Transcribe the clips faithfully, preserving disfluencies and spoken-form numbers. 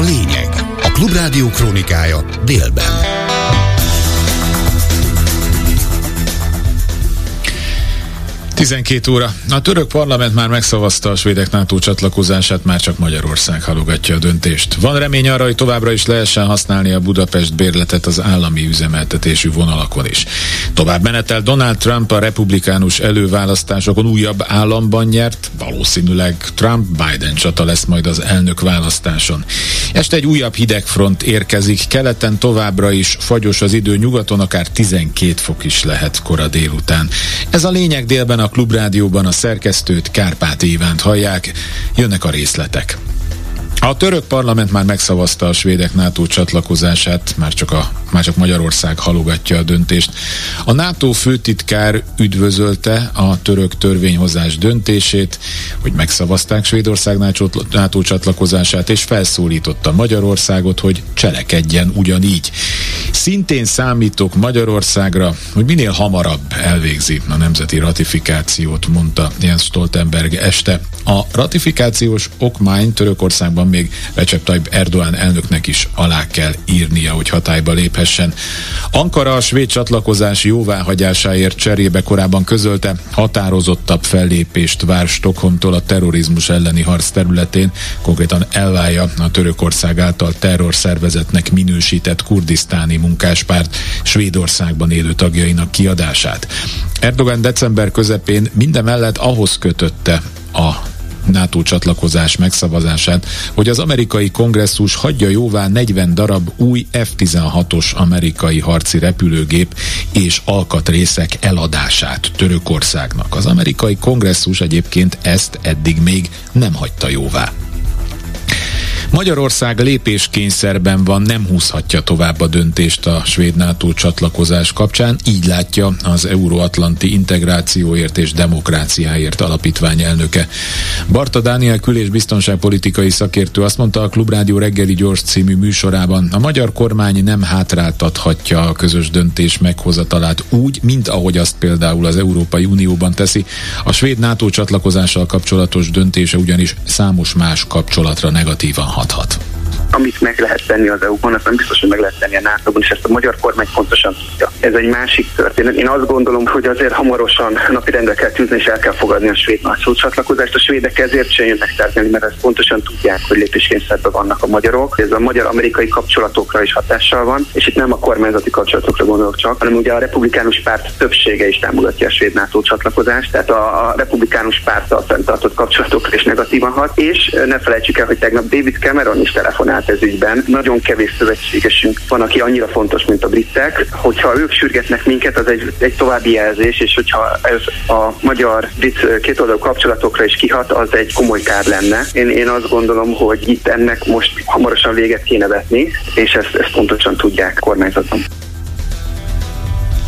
a lényeg. A Klubrádió krónikája délben. tizenkét óra. A török parlament már megszavazta a svédek NATO csatlakozását, már csak Magyarország halogatja a döntést. Van remény arra, hogy továbbra is lehessen használni a Budapest bérletet az állami üzemeltetésű vonalakon is. Tovább menetel Donald Trump a republikánus előválasztásokon újabb államban nyert, valószínűleg Trump-Biden csata lesz majd az elnök választáson. Este egy újabb hidegfront érkezik, keleten továbbra is fagyos az idő, nyugaton akár tizenkét fok is lehet kora délután. Ez a lényeg délben, a Klubrádióban. A szerkesztőt, Kárpát Évánt hallják, jönnek a részletek. A török parlament már megszavazta a svédek NATO csatlakozását, már csak, a, már csak Magyarország halogatja a döntést. A NATO főtitkár üdvözölte a török törvényhozás döntését, hogy megszavazták Svédország NATO csatlakozását, és felszólította Magyarországot, hogy cselekedjen ugyanígy. Szintén számítok Magyarországra, hogy minél hamarabb elvégzi a nemzeti ratifikációt, mondta Jens Stoltenberg este. A ratifikációs okmány Törökországban még Recep Tayyip Erdoğan elnöknek is alá kell írnia, hogy hatályba léphessen. Ankara a svéd csatlakozás jóváhagyásáért cserébe korábban közölte, határozottabb fellépést vár Stockholmtól a terrorizmus elleni harc területén, konkrétan elválja a Törökország által terrorszervezetnek minősített kurdisztáni munkáspárt Svédországban élő tagjainak kiadását. Erdoğan december közepén mindemellett ahhoz kötötte a NATO csatlakozás megszavazását, hogy az amerikai kongresszus hagyja jóvá negyven darab új F tizenhatos amerikai harci repülőgép és alkatrészek eladását Törökországnak. Az amerikai kongresszus egyébként ezt eddig még nem hagyta jóvá. Magyarország lépéskényszerben van, nem húzhatja tovább a döntést a svéd NATO csatlakozás kapcsán, így látja az Euróatlanti Integrációért és Demokráciáért Alapítvány elnöke. Barta Dániel kül- és biztonságpolitikai szakértő azt mondta a Klubrádió reggeli gyors című műsorában, a magyar kormány nem hátráltathatja a közös döntés meghozatalát úgy, mint ahogy azt például az Európai Unióban teszi. A svéd NATO csatlakozással kapcsolatos döntése ugyanis számos más kapcsolatra negatívan hat. Hat. Amit meg lehet tenni az é u-ban, azt nem biztos, hogy meg lehet tenni a nátóban, és ezt a magyar kormány pontosan tudja. Ez egy másik történet. Én azt gondolom, hogy azért hamarosan napirendre kell tűzni, és el kell fogadni a svéd NATO csatlakozást. A svédek ezért sem jönnek tárgyalni, mert ezt pontosan tudják, hogy lépéskényszerben vannak a magyarok. Ez a magyar-amerikai kapcsolatokra is hatással van, és itt nem a kormányzati kapcsolatokra gondolok csak, hanem ugye a republikánus párt többsége is támogatja a svéd NATO csatlakozást, tehát a republikánus párttal fenntartott kapcsolatokra is negatívan hat, és ne felejtsük el, hogy tegnap David Cameron is telefonál ez ügyben. Nagyon kevés szövetségesünk van, aki annyira fontos, mint a britek. Hogyha ők sürgetnek minket, az egy, egy további jelzés, és hogyha ez a magyar-brit kétoldalú kapcsolatokra is kihat, az egy komoly kár lenne. Én, én azt gondolom, hogy itt ennek most hamarosan véget kéne vetni, és ezt, ezt pontosan tudják kormányzatban.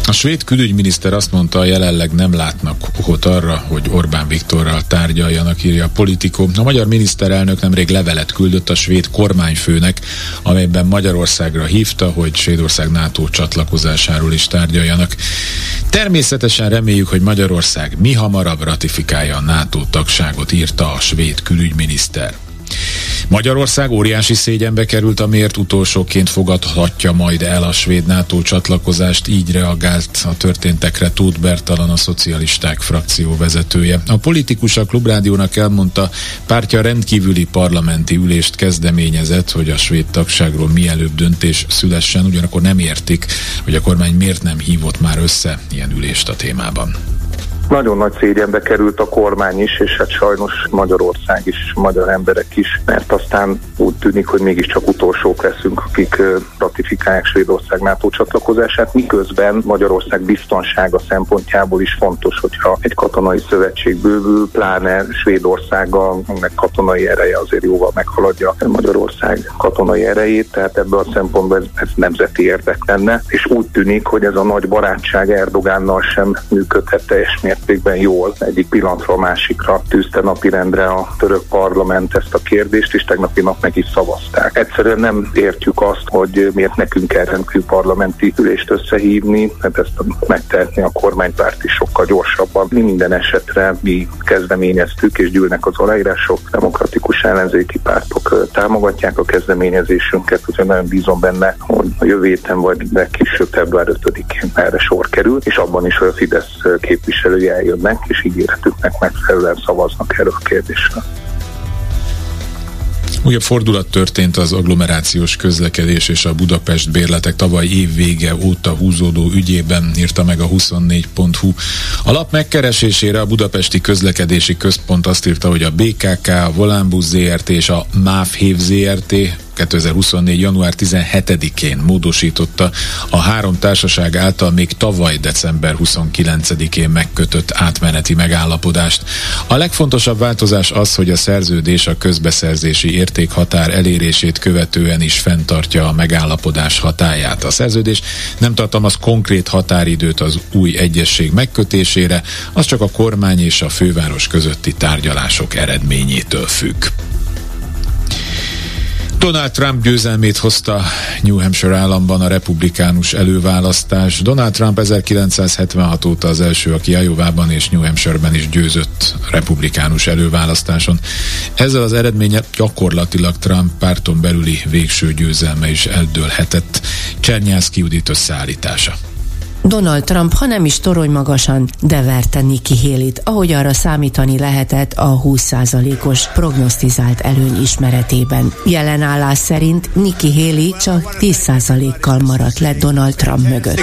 A svéd külügyminiszter azt mondta, jelenleg nem látnak okot arra, hogy Orbán Viktorral tárgyaljanak, írja a Politico. A magyar miniszterelnök nemrég levelet küldött a svéd kormányfőnek, amelyben Magyarországra hívta, hogy Svédország NATO csatlakozásáról is tárgyaljanak. Természetesen reméljük, hogy Magyarország mihamarabb ratifikálja a NATO tagságot, írta a svéd külügyminiszter. Magyarország óriási szégyenbe került, amiért utolsóként fogadhatja majd el a svéd NATO csatlakozást, így reagált a történtekre Tóth Bertalan, a Szocialisták frakció vezetője. A politikus a Klubrádiónak elmondta, pártja rendkívüli parlamenti ülést kezdeményezett, hogy a svéd tagságról mielőbb döntés szülessen, ugyanakkor nem értik, hogy a kormány miért nem hívott már össze ilyen ülést a témában. Nagyon nagy szégyenbe került a kormány is, és hát sajnos Magyarország is, magyar emberek is, mert aztán úgy tűnik, hogy mégiscsak utolsók leszünk, akik ratifikálják Svédország NATO csatlakozását, miközben Magyarország biztonsága szempontjából is fontos, hogyha egy katonai szövetség bővül, pláne Svédországgal, ennek katonai ereje azért jóval meghaladja Magyarország katonai erejét, tehát ebből a szempontból ez, ez nemzeti érdek lenne, és úgy tűnik, hogy ez a nagy barátság Erdogánnal sem működhet teljes mértékben. mértékben jól egyik pillanatról másikra tűzte napirendre a török parlament ezt a kérdést, és tegnapi nap meg is szavazták. Egyszerűen nem értjük azt, hogy miért nekünk kell rendkívül parlamenti ülést összehívni, mert ezt megtehetné a kormánypárt is sokkal gyorsabban. Mi minden esetre mi kezdeményeztük, és gyűlnek az aláírások, demokratikus ellenzéki pártok támogatják a kezdeményezésünket, úgyhogy nagyon bízom benne, hogy a jövő héten vagy legkésőbb február ötödikén erre sor kerül, és abban is, hogy a Fidesz képviselői eljönnek, és ígéretüknek megfelelően szavaznak erről a kérdésről. Újabb fordulat történt az agglomerációs közlekedés és a Budapest bérletek tavaly év vége óta húzódó ügyében, írta meg a huszonnégy pont hu. A lap megkeresésére a Budapesti Közlekedési Központ azt írta, hogy a bé ká ká, a Volánbusz zé er té és a MÁV-HÉV zé er té kétezer-huszonnégy január tizenhetedikén módosította a három társaság által még tavaly december huszonkilencedikén megkötött átmeneti megállapodást. A legfontosabb változás az, hogy a szerződés a közbeszerzési értékhatár elérését követően is fenntartja a megállapodás hatályát. A szerződés nem tartalmaz konkrét határidőt az új egyesség megkötésére, az csak a kormány és a főváros közötti tárgyalások eredményétől függ. Donald Trump győzelmét hozta New Hampshire államban a republikánus előválasztás. Donald Trump ezerkilencszázhetvenhat óta az első, aki Iowában és New Hampshire-ben is győzött republikánus előválasztáson. Ezzel az eredménnyel gyakorlatilag Trump párton belüli végső győzelme is eldőlhetett. Csernyászki Judit összeállítása. Donald Trump, ha nem is torony magasan, de verte Nikki Haley-t, ahogy arra számítani lehetett a húsz százalékos prognosztizált előny ismeretében. Jelen állás szerint Nikki Haley csak tíz százalékkal maradt le Donald Trump mögött.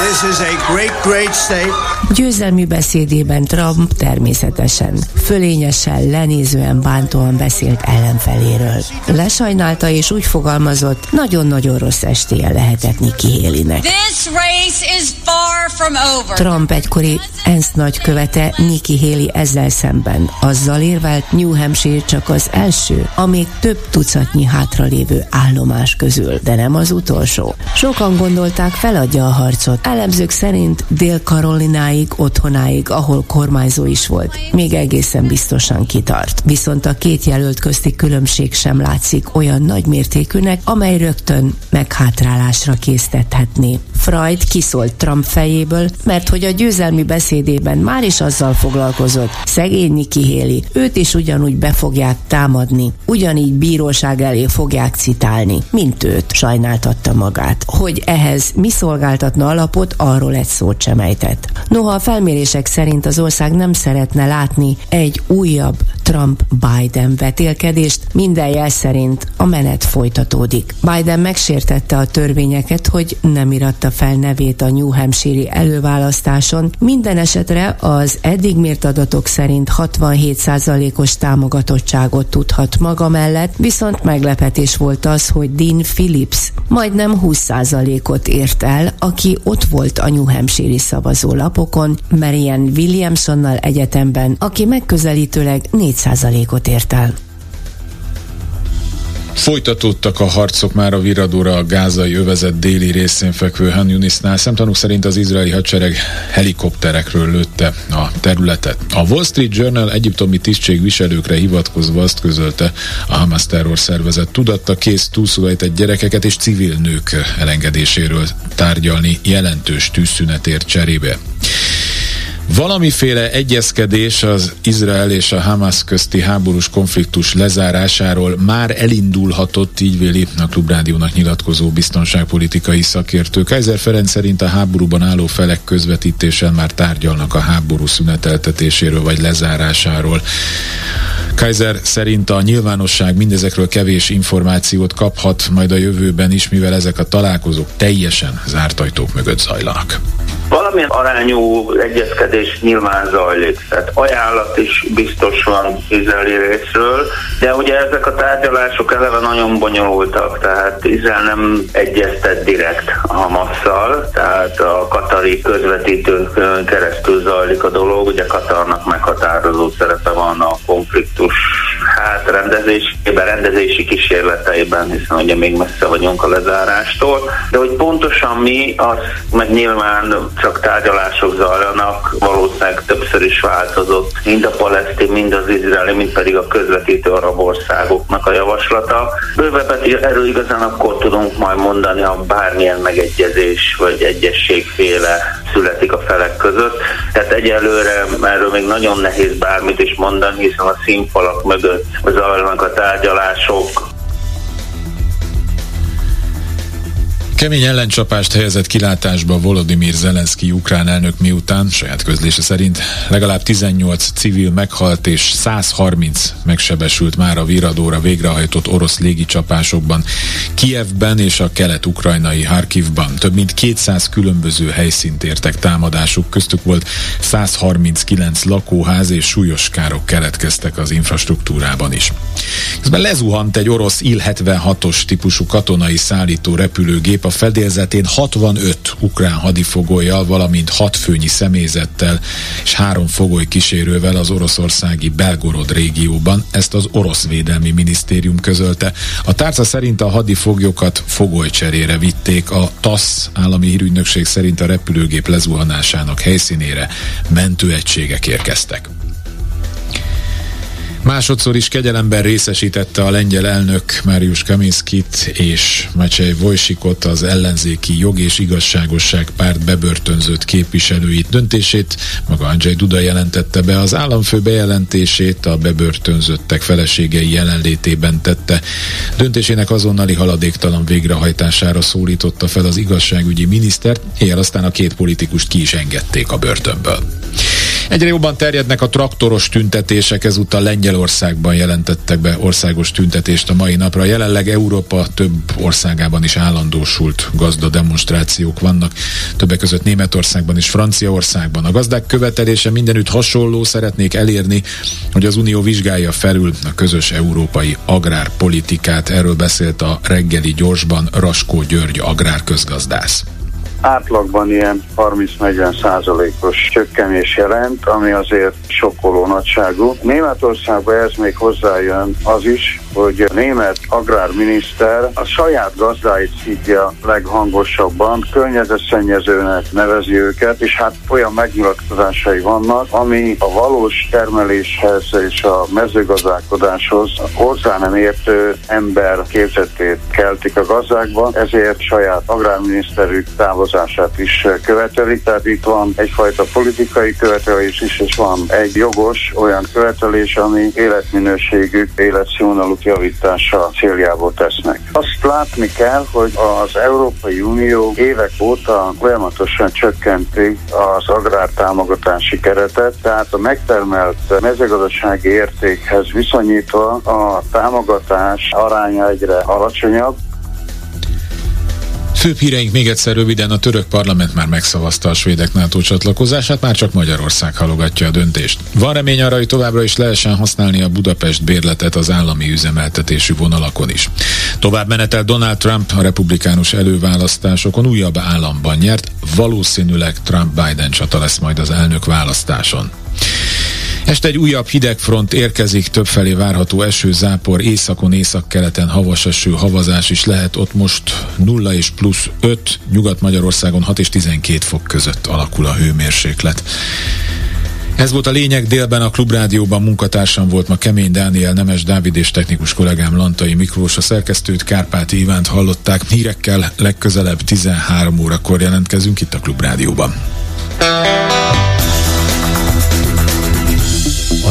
This is a great, great state. Győzelmi beszédében Trump természetesen, fölényesen, lenézően, bántóan beszélt ellenfeléről. Lesajnálta és úgy fogalmazott, nagyon-nagyon rossz estéje lehetett Nikki Haley-nek. This race is far from over. Trump egykori ENSZ nagykövete Nikki Haley ezzel szemben. Azzal érvelt, New Hampshire csak az első, a még több tucatnyi hátralévő állomás közül, de nem az utolsó. Sokan gondolták, feladja a harcot. Elemzők szerint Dél-Karolináig, otthonáig, ahol kormányzó is volt, még egészen biztosan kitart. Viszont a két jelölt közti különbség sem látszik olyan nagy mértékűnek, amely rögtön meghátrálásra késztethetné. Freud kiszólt Trump fejéből, mert hogy a győzelmi beszédében már is azzal foglalkozott, szegény Nikki Haley, őt is ugyanúgy be fogják támadni, ugyanígy bíróság elé fogják citálni, mint őt, sajnáltatta magát. Hogy ehhez mi szolgáltatna alapot, arról egy szót sem ejtett. Noha a felmérések szerint az ország nem szeretne látni egy újabb Trump-Biden vetélkedést, minden jel szerint a menet folytatódik. Biden megsértette a törvényeket, hogy nem iratta fel nevét a New Hampshire-i előválasztáson. Minden esetre az eddig mért adatok szerint hatvanhét százalékos támogatottságot tudhat maga mellett, viszont meglepetés volt az, hogy Dean Phillips majdnem húsz százalékot ért el, aki ott volt a New Hampshire-i szavazólapokon, Marianne Williamsonnal egyetemben, aki megközelítőleg négy százalékot ért el. Folytatódtak a harcok már a viradóra a gázai övezet déli részén fekvő Han Yunisnál. Szemtanúk szerint az izraeli hadsereg helikopterekről lőtte a területet. A Wall Street Journal egyiptomi tisztségviselőkre hivatkozva azt közölte, a Hamas terror szervezet tudatta kész túlszulejtett gyerekeket és civil nők elengedéséről tárgyalni jelentős tűzszünetért cserébe. Valamiféle egyezkedés az Izrael és a Hamas közti háborús konfliktus lezárásáról már elindulhatott, így véli a Klubrádiónak nyilatkozó biztonságpolitikai szakértő. Kaiser Ferenc szerint a háborúban álló felek közvetítéssel már tárgyalnak a háború szüneteltetéséről vagy lezárásáról. Kaiser szerint a nyilvánosság mindezekről kevés információt kaphat majd a jövőben is, mivel ezek a találkozók teljesen zárt ajtók mögött zajlanak. Valamilyen arányú egyezkedés nyilván zajlik, tehát ajánlat is biztos van izraeli részről, de ugye ezek a tárgyalások eleve nagyon bonyolultak, tehát Izrael nem egyeztet direkt a Hamasszal, tehát a katari közvetítőkön keresztül zajlik a dolog, ugye Katarnak meghatározó szerepe van a konfliktus tehát rendezésében, rendezési kísérleteiben, hiszen ugye még messze vagyunk a lezárástól, de hogy pontosan mi, az meg nyilván csak tárgyalások zajlanak, valószínűleg többször is változott, mind a palesztin, mind az izraeli, mind pedig a közvetítő arab országoknak a javaslata. Bővebbet erről igazán akkor tudunk majd mondani, ha bármilyen megegyezés vagy egyességféle születik a felek között. Tehát egyelőre erről még nagyon nehéz bármit is mondani, hiszen a színfalak mögött zajlanak a tárgyalások. Kemény ellencsapást helyezett kilátásba Volodymyr Zelenszkij ukrán elnök, miután saját közlése szerint legalább tizennyolc civil meghalt és száz harminc megsebesült már a Viradóra végrehajtott orosz légicsapásokban, Kijevben és a kelet-ukrajnai Harkivban. Több mint kétszáz különböző helyszínt értek támadásuk, köztük volt száz harminckilenc lakóház, és súlyos károk keletkeztek az infrastruktúrában is. Közben lezuhant egy orosz I L hetvenhatos típusú katonai szállító repülőgép, a fedélzetén hatvanöt ukrán hadifogolyjal, valamint hat főnyi személyzettel és három fogoly kísérővel az oroszországi Belgorod régióban, ezt az orosz védelmi minisztérium közölte. A tárca szerint a hadifoglyokat fogolycserére vitték. A TASZ állami hírügynökség szerint a repülőgép lezuhanásának helyszínére mentőegységek érkeztek. Másodszor is kegyelemben részesítette a lengyel elnök Mariusz Kaminskit és Maciej Wojcikot, az ellenzéki Jog és Igazságosság párt bebörtönzött képviselőit. Döntését maga Andrzej Duda jelentette be, az államfő bejelentését a bebörtönzöttek feleségei jelenlétében tette. Döntésének azonnali haladéktalan végrehajtására szólította fel az igazságügyi minisztert, éjjel aztán a két politikust ki is engedték a börtönből. Egyre jobban terjednek a traktoros tüntetések, ezúttal Lengyelországban jelentettek be országos tüntetést a mai napra. Jelenleg Európa több országában is állandósult gazda demonstrációk vannak, többek között Németországban és Franciaországban. A gazdák követelése mindenütt hasonló: szeretnék elérni, hogy az Unió vizsgálja felül a közös európai agrárpolitikát. Erről beszélt a reggeli gyorsban Raskó György agrárközgazdász. Átlagban ilyen harminc-negyven százalékos csökkenés jelent, ami azért sokkoló nagyságú. Németországban ez még hozzájön az is, hogy a német agrárminiszter a saját gazdáit szidja leghangosabban, környezetszennyezőnek nevezi őket, és hát olyan megnyilatkozásai vannak, ami a valós termeléshez és a mezőgazdálkodáshoz hozzá nem értő ember képzetét keltik a gazdákban, ezért saját agrárminiszterük távozását is követelik, tehát itt van egyfajta politikai követelés is, és van egy jogos olyan követelés, ami életminőségük, életszínvonaluk javítása céljából tesznek. Azt látni kell, hogy az Európai Unió évek óta folyamatosan csökkenti az agrártámogatási keretet, tehát a megtermelt mezőgazdasági értékhez viszonyítva a támogatás aránya egyre alacsonyabb. Főbb híreink még egyszer röviden: a török parlament már megszavazta a svédek NATO csatlakozását, már csak Magyarország halogatja a döntést. Van remény arra, hogy továbbra is lehessen használni a Budapest bérletet az állami üzemeltetésű vonalakon is. Tovább menetel Donald Trump a republikánus előválasztásokon, újabb államban nyert, valószínűleg Trump-Biden csata lesz majd az elnök választáson. Este egy újabb hidegfront érkezik, többfelé várható eső, zápor, északon, északkeleten havas eső, havazás is lehet. Ott most nulla és plusz öt, Nyugat-Magyarországon hat és tizenkét fok között alakul a hőmérséklet. Ez volt a lényeg délben. A Klubrádióban munkatársam volt ma Kemény Dániel, Nemes Dávid és technikus kollégám Lantai Miklós, a szerkesztőt, Kárpáti Ivánt hallották. Hírekkel legközelebb tizenhárom órakor jelentkezünk itt a Klubrádióban. A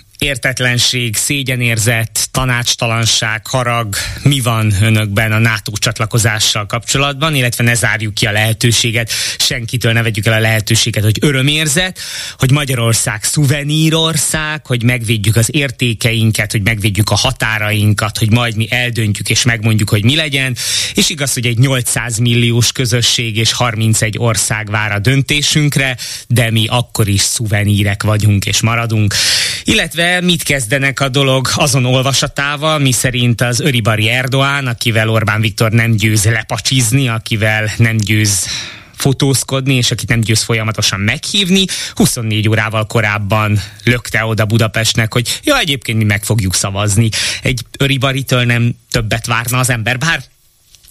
értetlenség, szégyenérzet, tanácstalanság, harag, mi van önökben a NATO csatlakozással kapcsolatban, illetve ne zárjuk ki a lehetőséget, senkitől ne vegyük el a lehetőséget, hogy örömérzet, hogy Magyarország szuvenírország, hogy megvédjük az értékeinket, hogy megvédjük a határainkat, hogy majd mi eldöntjük és megmondjuk, hogy mi legyen, és igaz, hogy egy nyolcszáz milliós közösség és harmincegy ország vár a döntésünkre, de mi akkor is szuvenírek vagyunk és maradunk. Illetve mit kezdenek a dolog azon olvasatával, miszerint az öribari Erdoğan, akivel Orbán Viktor nem győz lepacsizni, akivel nem győz fotózkodni, és akit nem győz folyamatosan meghívni, huszonnégy órával korábban lökte oda Budapestnek, hogy ja, egyébként mi meg fogjuk szavazni. Egy öribaritől nem többet várna az ember, bár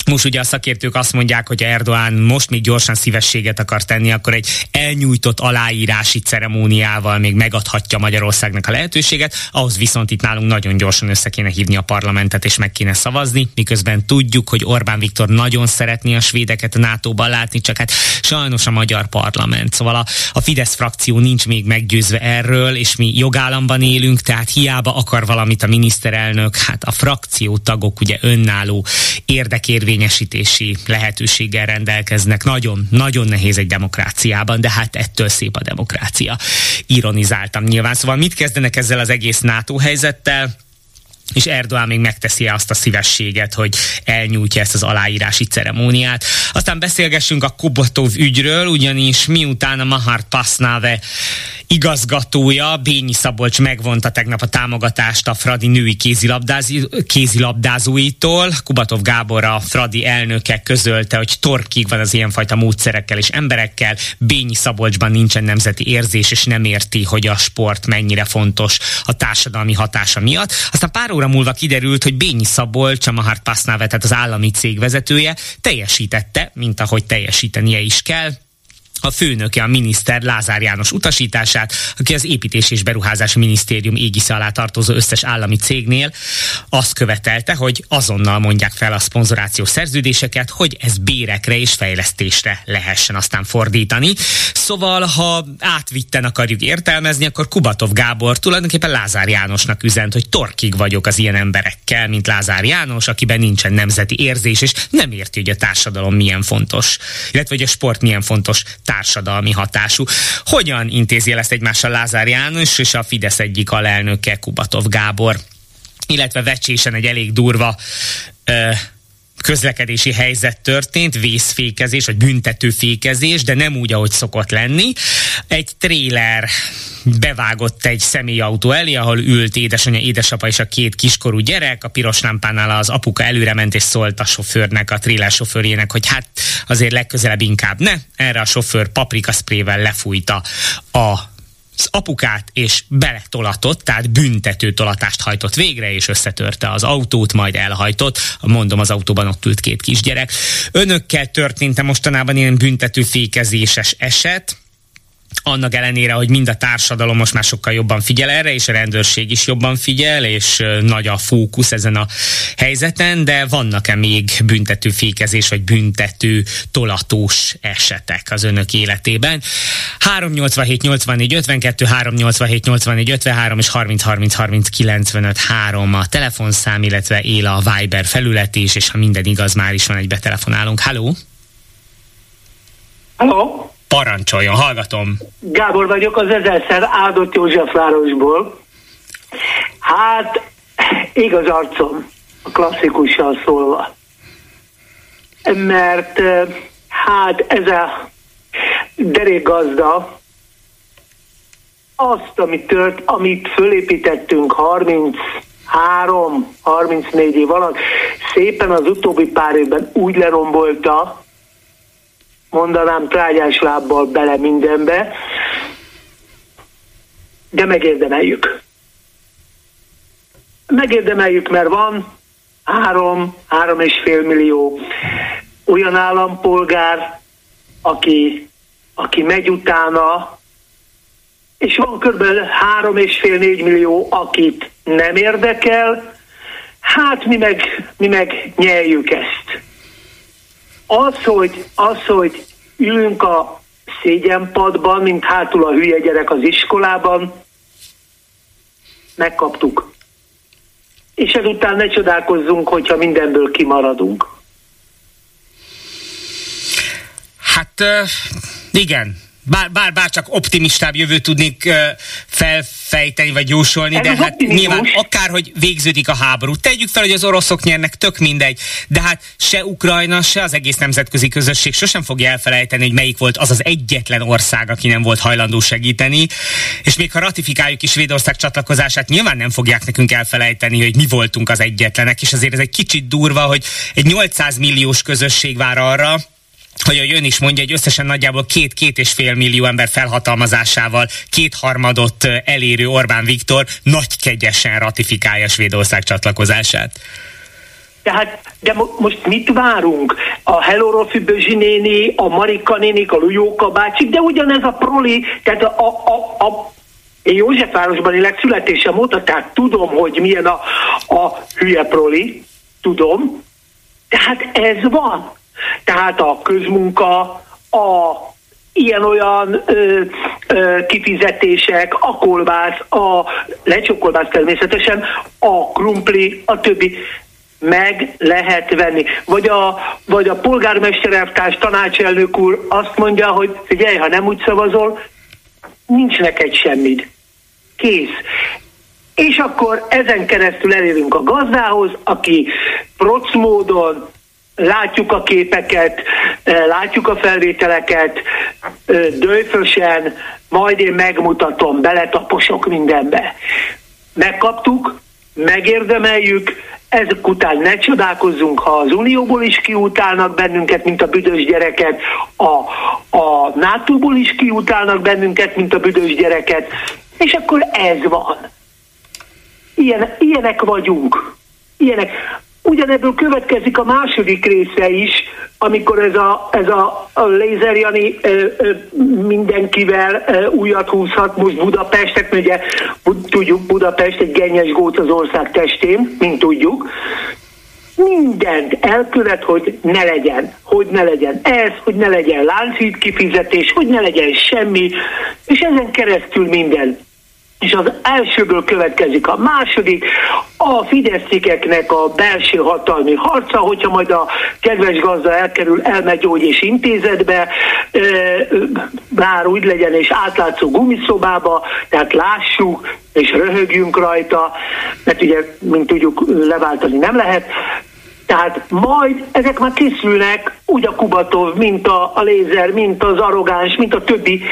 most ugye a szakértők azt mondják, hogy Erdoğan most még gyorsan szívességet akar tenni, akkor egy elnyújtott aláírási ceremóniával még megadhatja Magyarországnak a lehetőséget, ahhoz viszont itt nálunk nagyon gyorsan össze kéne hívni a parlamentet, és meg kéne szavazni, miközben tudjuk, hogy Orbán Viktor nagyon szeretné a svédeket a nátóban látni, csak hát sajnos a magyar parlament. Szóval a, a Fidesz frakció nincs még meggyőzve erről, és mi jogállamban élünk, tehát hiába akar valamit a miniszterelnök, hát a frakciótagok ugye önálló érdekérvény lehetőséggel rendelkeznek. Nagyon, nagyon nehéz egy demokráciában, de hát ettől szép a demokrácia. Ironizáltam nyilván. Szóval mit kezdenek ezzel az egész NATO helyzettel? És Erdoğan még megteszi azt a szívességet, hogy elnyújtja ezt az aláírási ceremóniát. Aztán beszélgessünk a Kobotov ügyről, ugyanis miután a Mahart Pasznave igazgatója, Bényi Szabolcs megvonta tegnap a támogatást a Fradi női kézilabdázóitól, Kubatov Gábor, a Fradi elnöke közölte, hogy torkig van az ilyenfajta módszerekkel és emberekkel, Bényi Szabolcsban nincsen nemzeti érzés, és nem érti, hogy a sport mennyire fontos a társadalmi hatása miatt. Aztán pár óra múlva kiderült, hogy Bényi Szabolcs, a Mahart Pasznave, tehát az állami cég vezetője, teljesítette, mint ahogy teljesítenie is kell, a főnöke a miniszter Lázár János utasítását, aki az Építés és Beruházási Minisztérium égisze alá tartozó összes állami cégnél azt követelte, hogy azonnal mondják fel a szponzorációs szerződéseket, hogy ez bérekre és fejlesztésre lehessen aztán fordítani. Szóval, ha átvitten akarjuk értelmezni, akkor Kubatov Gábor tulajdonképpen Lázár Jánosnak üzent, hogy torkig vagyok az ilyen emberekkel, mint Lázár János, akiben nincsen nemzeti érzés, és nem érti, hogy a társadalom milyen fontos, illetve hogy a sport milyen fontos társadalmi hatású. Hogyan intézi el ezt egymással Lázár János és a Fidesz egyik alelnöke, Kubatov Gábor? Illetve vecsésen egy elég durva ö, közlekedési helyzet történt, vészfékezés, vagy büntetőfékezés, de nem úgy, ahogy szokott lenni. Egy tréler bevágott egy személyautó elé, ahol ült édesanyja, édesapa és a két kiskorú gyerek. A piros lámpánál az apuka előre ment és szólt a sofőrnek, a tréler sofőrjének, hogy hát azért legközelebb inkább ne. Erre a sofőr paprikaszprével lefújta a az apukát, és beletolatott, tehát büntető tolatást hajtott végre, és összetörte az autót, majd elhajtott. Mondom, az autóban ott ült két kisgyerek. Önökkel történt-e mostanában ilyen büntetőfékezéses eset? Annak ellenére, hogy mind a társadalom most már sokkal jobban figyel erre, és a rendőrség is jobban figyel, és nagy a fókusz ezen a helyzeten, de vannak-e még büntetőfékezés, vagy büntető tolatós esetek az önök életében? három nyolcvanhét nyolcvannégy ötvenkettő, három nyolcvanhét nyolcvannégy ötvenhárom és harminc harminc harminc kilencvenöt három a telefonszám, illetve él a Viber felület is, és ha minden igaz, már is van egy betelefonálunk. Halló? Halló? Parancsoljon, hallgatom. Gábor vagyok, az ezerszer áldott Józsefvárosból. Hát, igaz arcom, a klasszikussal szólva. Mert hát ez a derékgazda azt, ami tört, amit fölépítettünk harminchárom harmincnégy év alatt, szépen az utóbbi pár évben úgy lerombolta, mondanám trágyás lábbal bele mindenbe, de megérdemeljük. Megérdemeljük, mert van három, három és fél millió olyan állampolgár, aki, aki megy utána, és van kb. három és fél, négy millió, akit nem érdekel, hát mi meg, mi meg nyeljük ezt. Az, hogy, az, hogy ülünk a szégyenpadban, mint hátul a hülye gyerek az iskolában, megkaptuk. És ezután ne csodálkozzunk, hogyha mindenből kimaradunk. Hát igen, bár, bár, bár csak optimistább jövőt tudnék felfejteni vagy jósolni, ez de hát optimizmus. Nyilván akárhogy végződik a háború. Tegyük fel, hogy az oroszok nyernek, tök mindegy, de hát se Ukrajna, se az egész nemzetközi közösség sosem fogja elfelejteni, hogy melyik volt az az egyetlen ország, aki nem volt hajlandó segíteni, és még ha ratifikáljuk is Svédország csatlakozását, nyilván nem fogják nekünk elfelejteni, hogy mi voltunk az egyetlenek, és azért ez egy kicsit durva, hogy egy nyolcszáz milliós közösség vár arra, hogy ahogy ön is mondja, hogy összesen nagyjából két-két és fél millió ember felhatalmazásával kétharmadot elérő Orbán Viktor nagykegyesen ratifikálja Svédország csatlakozását. De, hát, de mo- most mit várunk? A Hello Fübözsi néni, a Marika nénik, a Lujóka bácsik, de ugyanez a proli, tehát a... a, a én Józsefvárosban élek születésem óta, tehát tudom, hogy milyen a, a hülye proli, tudom, de hát ez van. Tehát a közmunka, a ilyen-olyan ö, ö, kifizetések, a kolbász, a lecsókolbász természetesen, a krumpli, a többi meg lehet venni. Vagy a, vagy a polgármesterelvtárs tanácselnök úr azt mondja, hogy figyelj, ha nem úgy szavazol, nincs neked semmid. Kész. És akkor ezen keresztül elérünk a gazdához, aki proc módon látjuk a képeket, látjuk a felvételeket, dőfösen, majd én megmutatom, beletaposok mindenbe. Megkaptuk, megérdemeljük, ezek után ne csodálkozzunk, ha az Unióból is kiutálnak bennünket, mint a büdös gyereket, a, a nátóból is kiutálnak bennünket, mint a büdös gyereket, és akkor ez van. Ilyen, ilyenek vagyunk. Ilyenek. Ugyanebből következik a második része is, amikor ez a, ez a, a Lézer Jani ö, ö, mindenkivel ö, újat húzhat most Budapestet, mert ugye tudjuk, Budapest egy gennyes góc az ország testén, mint tudjuk. Mindent elkövet, hogy ne legyen, hogy ne legyen ez, hogy ne legyen lánchíd kifizetés, hogy ne legyen semmi, és ezen keresztül minden. És az elsőből következik a második, a fideszikeknek a belső hatalmi harca, hogyha majd a kedves gazda elkerül, elmegyógy és intézetbe, bár úgy legyen, és átlátszó gumiszobába, tehát lássuk, és röhögjünk rajta, mert ugye, mint tudjuk, leváltani nem lehet. Tehát majd ezek már készülnek, úgy a Kubatov, mint a, a Lézer, mint az Arrogáns, mint a többi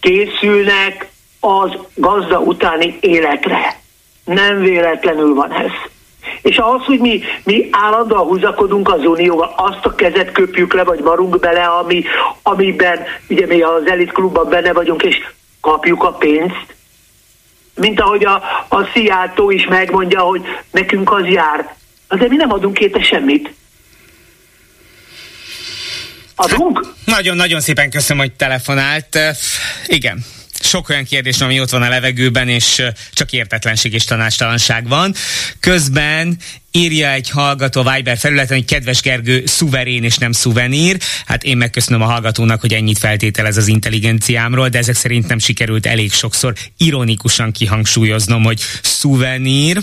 készülnek, az gazda utáni életre. Nem véletlenül van ez. És ahhoz, hogy mi, mi állandóan húzakodunk az Unióval, azt a kezet köpjük le, vagy marunk bele, ami, amiben, ugye mi az Elit Klubban benne vagyunk, és kapjuk a pénzt. Mint ahogy a, a Szijjártó is megmondja, hogy nekünk az jár. De mi nem adunk érte semmit. Adunk? Nagyon-nagyon szépen köszönöm, hogy telefonált. Igen. Sok olyan kérdés, ami ott van a levegőben, és csak értetlenség és tanácstalanság van. Közben írja egy hallgató a Viber felületen, hogy kedves Gergő, szuverén és nem szuvenír. Hát én megköszönöm a hallgatónak, hogy ennyit feltételez az intelligenciámról, de ezek szerint nem sikerült elég sokszor ironikusan kihangsúlyoznom, hogy szuvenír.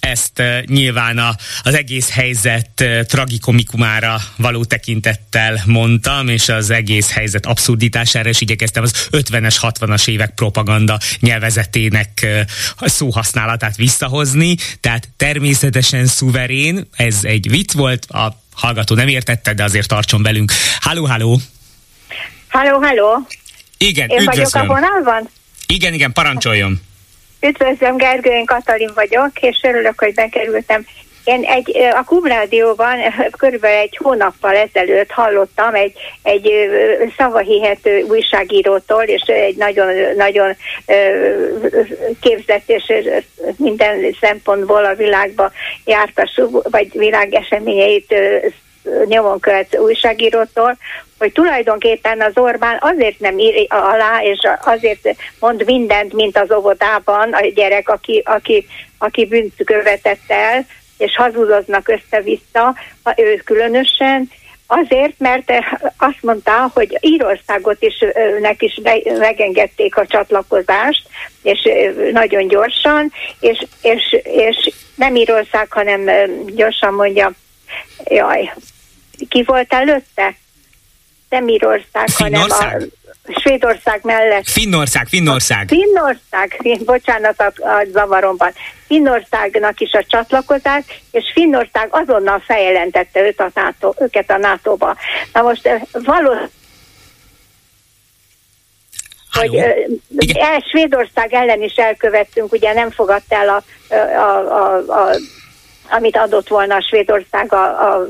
Ezt uh, nyilván a, az egész helyzet uh, tragikomikumára való tekintettel mondtam, és az egész helyzet abszurditására is igyekeztem az ötvenes, hatvanas évek propaganda nyelvezetének uh, szóhasználatát visszahozni, tehát természetesen szuverén, ez egy vicc volt, a hallgató nem értette, de azért tartson velünk. Halló, halló! Halló, halló! Igen, én üdvözlöm! Vagyok a vonalban? Igen, igen, parancsoljon! Üdvözlöm, Gergő, én Katalin vagyok, és örülök, hogy bekerültem. Én egy, a Kum Rádióban körülbelül egy hónappal ezelőtt hallottam egy, egy szavahihető újságírótól, és egy nagyon-nagyon képzett és minden szempontból a világba jártas, vagy világ eseményeit nyomon követ újságírótól, hogy tulajdonképpen az Orbán azért nem ír alá, és azért mond mindent, mint az óvodában a gyerek, aki, aki, aki bűnt követett el, és hazudoznak össze-vissza, ő különösen, Azért, mert azt mondta, hogy Írországot is nek is megengedték a csatlakozást, és nagyon gyorsan, és, és, és nem Írország, hanem gyorsan mondja, jaj, ki volt előtte? Nem Írország, hanem a Svédország mellett. Finnország, Finnország. Finnország, bocsánat a, a zavaromban. Finnországnak is a csatlakozás, és Finnország azonnal feljelentette őt a NATO, őket a nátóba. Na most valószínűleg, hogy el, Svédország ellen is elkövettünk, ugye nem fogadta el a, a, a, a amit adott volna a Svédország a, a,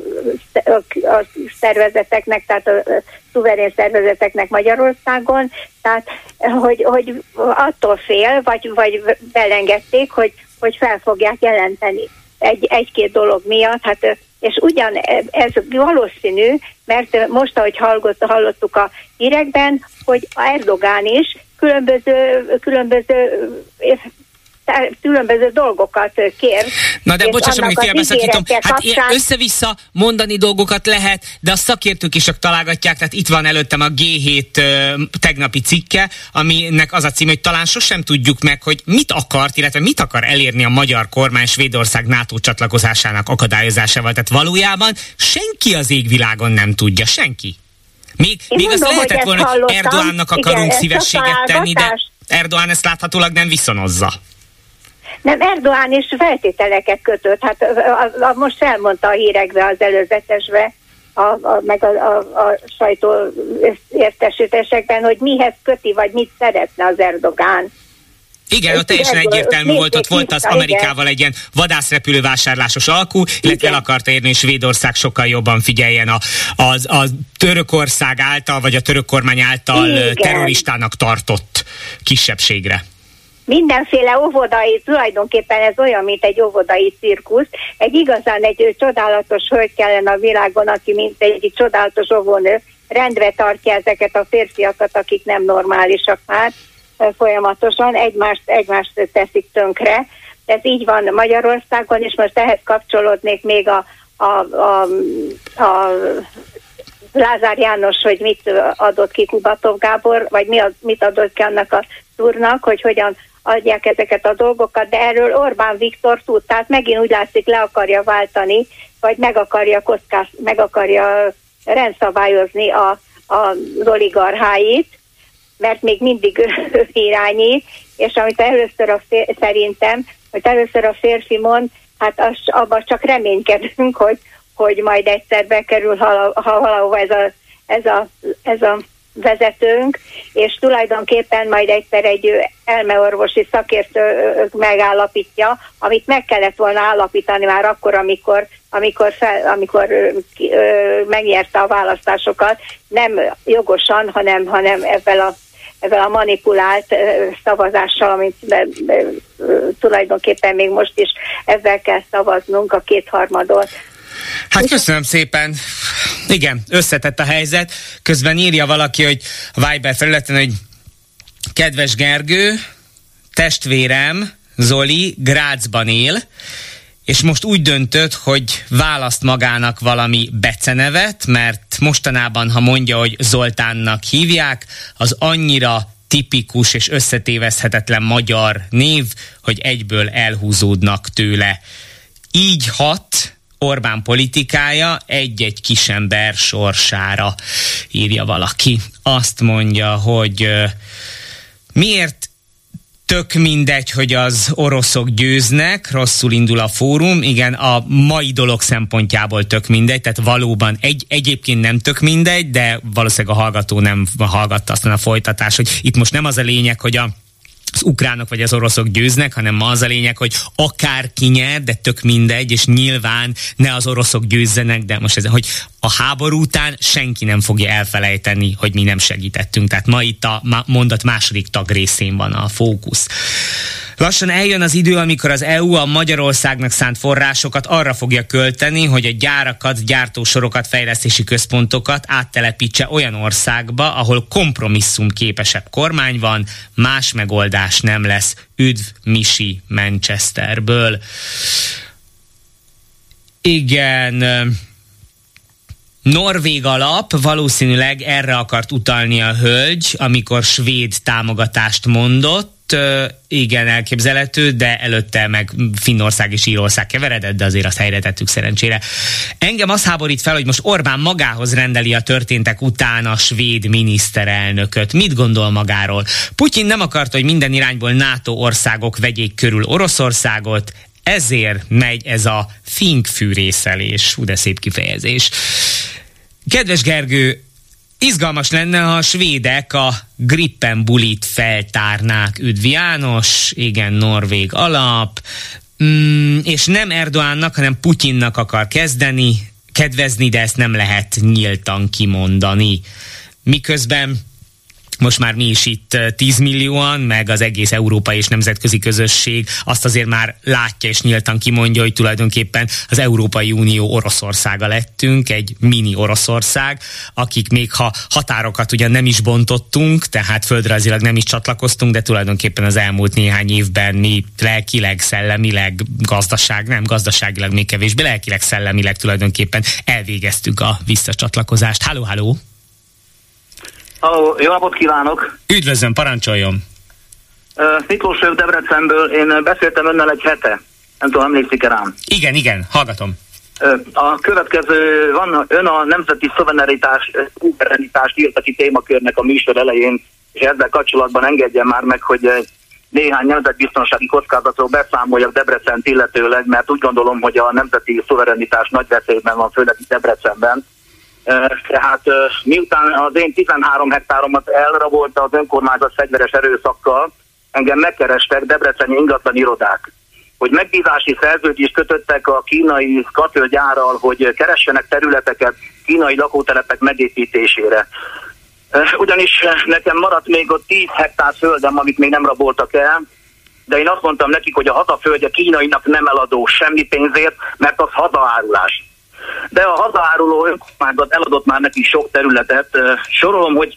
a, a szervezeteknek, tehát a, a szuverén szervezeteknek Magyarországon, tehát hogy, hogy attól fél, vagy, vagy belengedték, hogy, hogy fel fogják jelenteni egy, egy-két dolog miatt, hát, és ugyan ez valószínű, mert most, ahogy hallott, hallottuk a hírekben, hogy Erdogán is különböző különböző különböző dolgokat kér. Na de bocsáss, amíg félbeszakítom. Hát kapcsán... össze-vissza mondani dolgokat lehet, de a szakértők is csak találgatják, tehát itt van előttem a G hét uh, tegnapi cikke, aminek az a cím, hogy talán sosem tudjuk meg, hogy mit akart, illetve mit akar elérni a magyar kormány Svédország NATO csatlakozásának akadályozásával. Tehát valójában senki az égvilágon nem tudja, senki. Még, még mondom, azt lehetett volna, hogy hallottam. Erdoğannak akarunk igen, szívességet tenni, de Erdoğan ezt láthatólag nem viszonozza. Nem, Erdoğan is feltételeket kötött. Hát a, a, a, most elmondta a hírekbe, az előzetesbe, a, a, meg a, a, a sajtó értesítésekben, hogy mihez köti, vagy mit szeretne az Erdoğan. Igen, ott teljesen egyértelmű volt, ott volt az Amerikával egy ilyen vadászrepülő vásárlásos alkú, illetve el akarta érni, hogy Svédország sokkal jobban figyeljen a, a, a Törökország által, vagy a török kormány által igen. terroristának tartott kisebbségre. Mindenféle óvodai, tulajdonképpen ez olyan, mint egy óvodai cirkusz. Egy igazán egy csodálatos hölgy kellene a világon, aki mint egy csodálatos óvónő rendbe tartja ezeket a férfiakat, akik nem normálisak már folyamatosan, egymást, egymást teszik tönkre. Ez így van Magyarországon, és most ehhez kapcsolódnék még a, a, a, a Lázár János, hogy mit adott ki Kubatov Gábor, vagy mi a, mit adott ki annak a úrnak, hogy hogyan adják ezeket a dolgokat, de erről Orbán Viktor tud, tehát megint úgy látszik, le akarja váltani, vagy meg akarja kockás, meg akarja rendszabályozni a, a oligarcháit, mert még mindig ő irányít, és amit először a férfi, szerintem, hogy először a férfi mond, hát az, abban csak reménykedünk, hogy, hogy majd egyszer bekerül, ha valahova ez a, ez a, ez a vezetőnk, és tulajdonképpen majd egyszer egy elmeorvosi szakértő megállapítja, amit meg kellett volna állapítani már akkor, amikor, amikor, fel, amikor megnyerte a választásokat, nem jogosan, hanem, hanem ezzel a, ezzel a manipulált szavazással, amit tulajdonképpen még most is ezzel kell szavaznunk a kétharmadon. Hát köszönöm szépen. Igen, összetett a helyzet. Közben írja valaki, hogy a Viber felületen, hogy kedves Gergő, testvérem Zoli Grácsban él, és most úgy döntött, hogy választ magának valami becenevet, mert mostanában, ha mondja, hogy Zoltánnak hívják, az annyira tipikus és összetévezhetetlen magyar név, hogy egyből elhúzódnak tőle. Így hat Orbán politikája egy-egy kisember sorsára, írja valaki. Azt mondja, hogy euh, miért tök mindegy, hogy az oroszok győznek, rosszul indul a fórum, igen, a mai dolog szempontjából tök mindegy, tehát valóban egy, egyébként nem tök mindegy, de valószínűleg a hallgató nem hallgatta aztán a folytatás, hogy itt most nem az a lényeg, hogy a az ukránok vagy az oroszok győznek, hanem ma az a lényeg, hogy akárki nyer, de tök mindegy, és nyilván ne az oroszok győzzenek, de most ez, hogy a háború után senki nem fogja elfelejteni, hogy mi nem segítettünk. Tehát ma itt a mondat második tagrészén van a fókusz. Lassan eljön az idő, amikor az é u a Magyarországnak szánt forrásokat arra fogja költeni, hogy a gyárakat, gyártósorokat, fejlesztési központokat áttelepítse olyan országba, ahol kompromisszum képesebb kormány van, más megoldás nem lesz. Üdv Misi Manchesterből. Igen... norvég alap, valószínűleg erre akart utalni a hölgy, amikor svéd támogatást mondott. Igen, elképzelhető, de előtte meg Finnország és Írország keveredett, de azért azt helyre tettük szerencsére. Engem az háborít fel, hogy most Orbán magához rendeli a történtek után a svéd miniszterelnököt. Mit gondol magáról? Putyin nem akarta, hogy minden irányból NATO országok vegyék körül Oroszországot, ezért megy ez a finkfűrészelés. Hú, de szép kifejezés. Kedves Gergő, izgalmas lenne, ha a svédek a Gripen bulit feltárnák. Üdv János, igen, norvég alap, mm, és nem Erdoğannak, hanem Putyinnak akar kezdeni, kedvezni, de ezt nem lehet nyíltan kimondani. Miközben most már mi is itt tízmillióan, meg az egész európai és nemzetközi közösség azt azért már látja és nyíltan kimondja, hogy tulajdonképpen az Európai Unió Oroszországa lettünk, egy mini Oroszország, akik még ha határokat ugyan nem is bontottunk, tehát földrajzilag nem is csatlakoztunk, de tulajdonképpen az elmúlt néhány évben mi lelkileg, szellemileg, gazdaság, nem gazdaságilag még kevésbé, lelkileg, szellemileg tulajdonképpen elvégeztük a visszacsatlakozást. Halló, halló! Halló, jó napot kívánok! Üdvözlöm, parancsoljon! Uh, Miklós vagyok Debrecenből, én beszéltem önnel egy hete, nem tudom, emlékszik-e rám? Igen, igen, hallgatom. Uh, a következő, van, ön a nemzeti szuverenitást írta ki témakörnek a műsor elején, és ezzel kapcsolatban engedjen már meg, hogy néhány nemzetbiztonsági kockázatról beszámoljak Debrecent illetőleg, mert úgy gondolom, hogy a nemzeti szuverenitás nagy veszélyben van, főleg Debrecenben. Tehát miután az én tizenhárom hektáromat elrabolta az önkormányzat fegyveres erőszakkal, engem megkerestek debreceni ingatlan irodák, hogy megbízási szerződést kötöttek a kínai katőgyárral, hogy keressenek területeket kínai lakótelepek megépítésére. Ugyanis nekem maradt még ott tíz hektár földem, amit még nem raboltak el, de én azt mondtam nekik, hogy a hazaföldje kínainak nem eladó semmi pénzért, mert az hazaárulás. De a hazaáruló önkormányzat eladott már neki sok területet. Sorolom, hogy